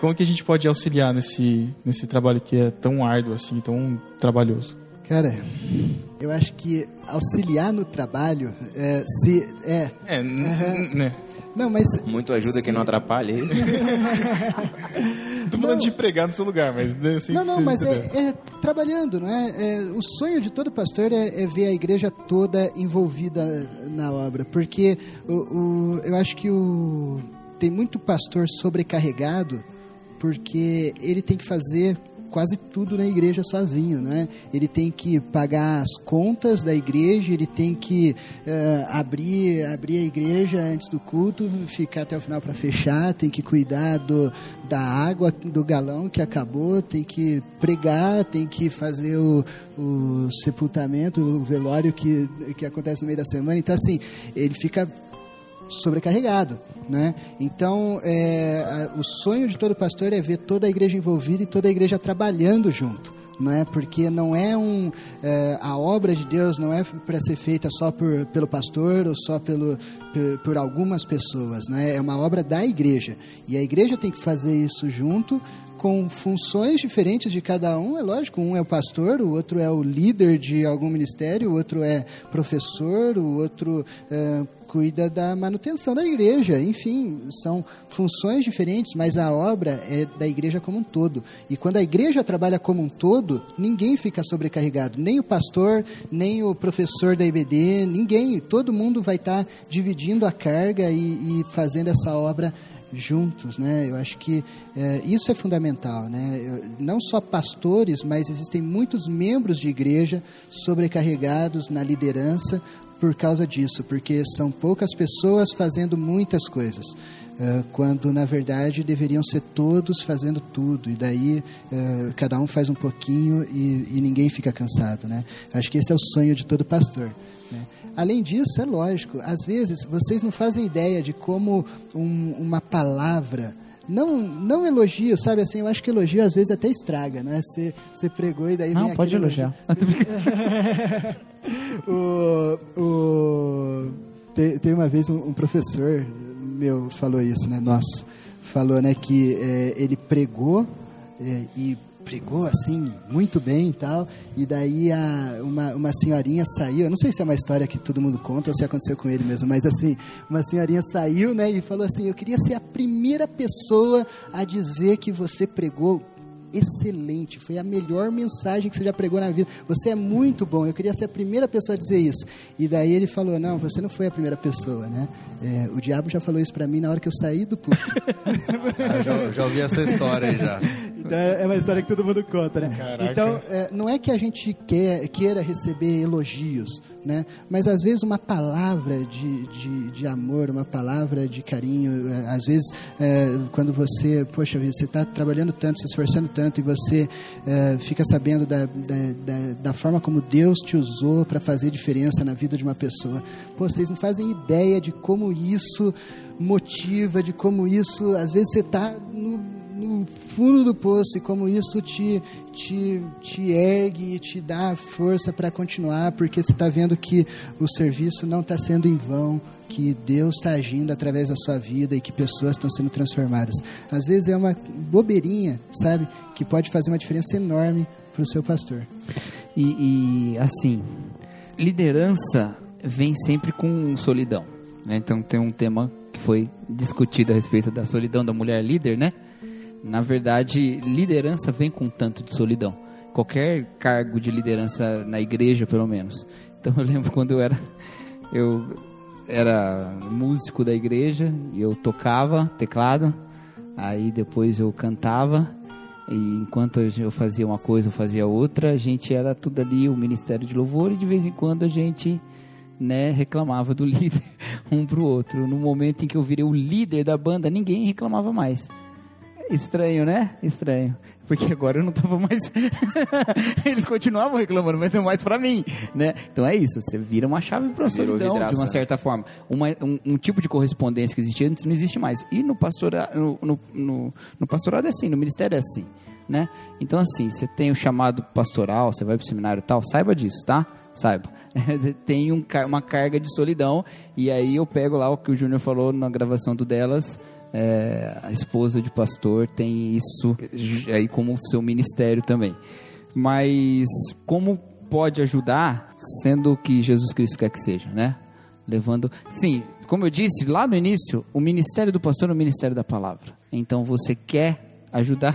como que a gente pode auxiliar nesse trabalho que é tão árduo, assim, tão trabalhoso? Cara, eu acho que auxiliar no trabalho né? Não, mas... Muito ajuda quem não atrapalha, é isso? Estou falando de pregar no seu lugar, mas... Assim, não, mas é trabalhando, não é? O sonho de todo pastor é ver a igreja toda envolvida na obra, porque eu acho que tem muito pastor sobrecarregado, porque ele tem que fazer quase tudo na igreja sozinho, né? Ele tem que pagar as contas da igreja, ele tem que abrir a igreja antes do culto, ficar até o final para fechar, tem que cuidar da água, do galão que acabou, tem que pregar, tem que fazer o sepultamento, o velório que acontece no meio da semana. Então, assim, ele fica sobrecarregado, né? Então, o sonho de todo pastor é ver toda a igreja envolvida e toda a igreja trabalhando junto, né? Porque não é a obra de Deus não é para ser feita só pelo pastor ou só por algumas pessoas, né? É uma obra da igreja e a igreja tem que fazer isso junto, com funções diferentes de cada um. É lógico, um é o pastor, o outro é o líder de algum ministério, o outro é professor, o outro cuida da manutenção da igreja. Enfim, são funções diferentes, mas a obra é da igreja como um todo. E quando a igreja trabalha como um todo, ninguém fica sobrecarregado, nem o pastor, nem o professor da IBD, ninguém. Todo mundo vai estar dividindo a carga e fazendo essa obra juntos, né? Eu acho que isso é fundamental, né? Não só pastores, mas existem muitos membros de igreja sobrecarregados na liderança por causa disso, porque são poucas pessoas fazendo muitas coisas, quando na verdade deveriam ser todos fazendo tudo, e daí cada um faz um pouquinho e ninguém fica cansado, né? Acho que esse é o sonho de todo pastor, né? Além disso, é lógico, às vezes vocês não fazem ideia de como uma palavra, não elogio, sabe, assim, eu acho que elogio às vezes até estraga, né? Você pregou e daí não, pode elogiar. Tem uma vez um professor meu falou isso, né? Falou, né, que ele pregou e pregou assim, muito bem e tal, e daí uma senhorinha saiu, eu não sei se é uma história que todo mundo conta ou se aconteceu com ele mesmo, mas assim, uma senhorinha saiu, né, e falou assim, eu queria ser a primeira pessoa a dizer que você pregou excelente, foi a melhor mensagem que você já pregou na vida, você é muito bom, eu queria ser a primeira pessoa a dizer isso. E daí ele falou, não, você não foi a primeira pessoa, né? É, o diabo já falou isso pra mim na hora que eu saí do púlpito. já ouvi essa história aí já. Então, é uma história que todo mundo conta, né? Caraca. Então, não é que a gente queira receber elogios, né? Mas às vezes uma palavra de amor, uma palavra de carinho, às vezes quando você, poxa, você está trabalhando tanto, se esforçando tanto e você fica sabendo da forma como Deus te usou para fazer diferença na vida de uma pessoa. Pô, vocês não fazem ideia de como isso motiva, de como isso, às vezes você está no fundo do poço e como isso te ergue e te dá força para continuar, porque você está vendo que o serviço não está sendo em vão, que Deus está agindo através da sua vida e que pessoas estão sendo transformadas. Às vezes é uma bobeirinha, sabe, que pode fazer uma diferença enorme para o seu pastor. E assim, liderança vem sempre com solidão, né? Então tem um tema que foi discutido a respeito da solidão da mulher líder, né? Na verdade, liderança vem com um tanto de solidão. Qualquer cargo de liderança na igreja, pelo menos. Então, eu lembro quando eu era músico da igreja e eu tocava teclado. Aí depois eu cantava. E enquanto eu fazia uma coisa, eu fazia outra. A gente era tudo ali, o ministério de louvor. E de vez em quando a gente, né, reclamava do líder um pro outro. No momento em que eu virei o líder da banda, ninguém reclamava mais. Estranho, né? Estranho. Porque agora eu não tava mais... Eles continuavam reclamando, mas não mais pra mim, né? Então é isso, você vira uma chave pra solidão, de uma certa forma. Um tipo de correspondência que existia antes não existe mais. E no pastorado é assim, no ministério é assim, né? Então assim, você tem o chamado pastoral, você vai pro seminário e tal, saiba disso, tá? Saiba. Tem uma carga de solidão, e aí eu pego lá o que o Júnior falou na gravação do Delas... a esposa de pastor tem isso aí como seu ministério também. Mas como pode ajudar, sendo o que Jesus Cristo quer que seja, né? Levando... Sim, como eu disse lá no início, o ministério do pastor é o ministério da palavra. Então você quer ajudar,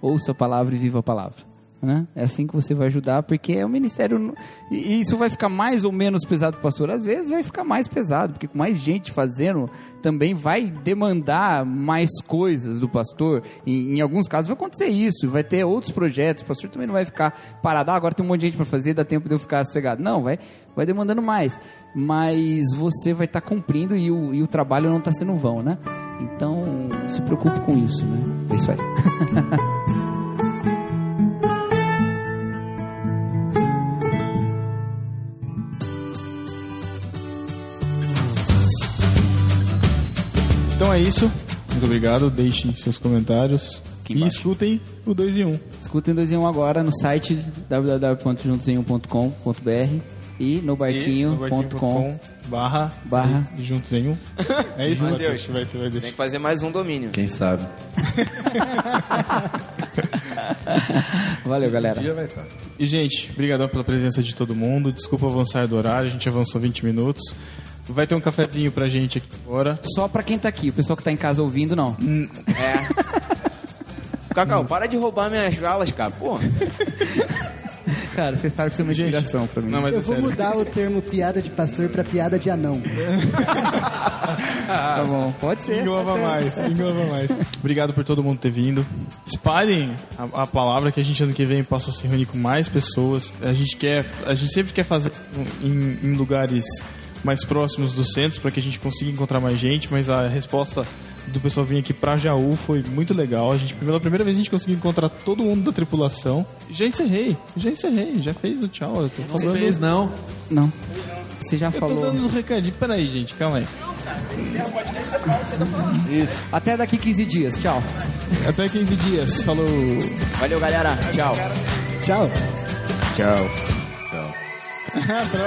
ouça a palavra e viva a palavra. Né? É assim que você vai ajudar, porque é um ministério... E isso vai ficar mais ou menos pesado para o pastor. Às vezes vai ficar mais pesado, porque com mais gente fazendo, também vai demandar mais coisas do pastor. E, em alguns casos vai acontecer isso, vai ter outros projetos. O pastor também não vai ficar parado, agora tem um monte de gente para fazer, dá tempo de eu ficar sossegado. Não, vai demandando mais. Mas você vai estar cumprindo e o trabalho não está sendo vão, né? Então, se preocupe com isso, né? É isso aí. Então é isso, muito obrigado, deixem seus comentários e escutem o 2 em 1. Escutem o 2 em 1 agora no site www.juntosem1.com.br e no barquinho.com/... Juntos em 1. É isso, Matheus, que você vai deixar. Tem que fazer mais um domínio. Quem sabe? Valeu, galera. Dia vai estar. E, gente, obrigadão pela presença de todo mundo. Desculpa avançar do horário, a gente avançou 20 minutos. Vai ter um cafezinho pra gente aqui fora. Só pra quem tá aqui, o pessoal que tá em casa ouvindo, não. É. Cacau, para de roubar minhas galas, cara. Pô. Cara, você sabe que isso é uma inspiração pra mim. Não, mas eu vou mudar o termo piada de pastor pra piada de anão. Tá bom, pode ser. Engloba mais. Obrigado por todo mundo ter vindo. Espalhem a palavra, que a gente ano que vem possa se reunir com mais pessoas. A gente sempre quer fazer em lugares mais próximos dos centros, para que a gente consiga encontrar mais gente, mas a resposta do pessoal vir aqui pra Jaú foi muito legal. Pela primeira vez a gente conseguiu encontrar todo mundo da tripulação. Já encerrei, já fez o tchau. Eu tô falando... Você fez não? Não. Você já falou. Eu tô dando uns recadinhos. Peraí, gente, calma aí. Não, cara, você encerra, pode ver, você fala o que você tá falando. Isso. Até daqui 15 dias, tchau. Até 15 dias, falou. Valeu, galera, tchau. Tchau. Tchau. Tchau. Tchau.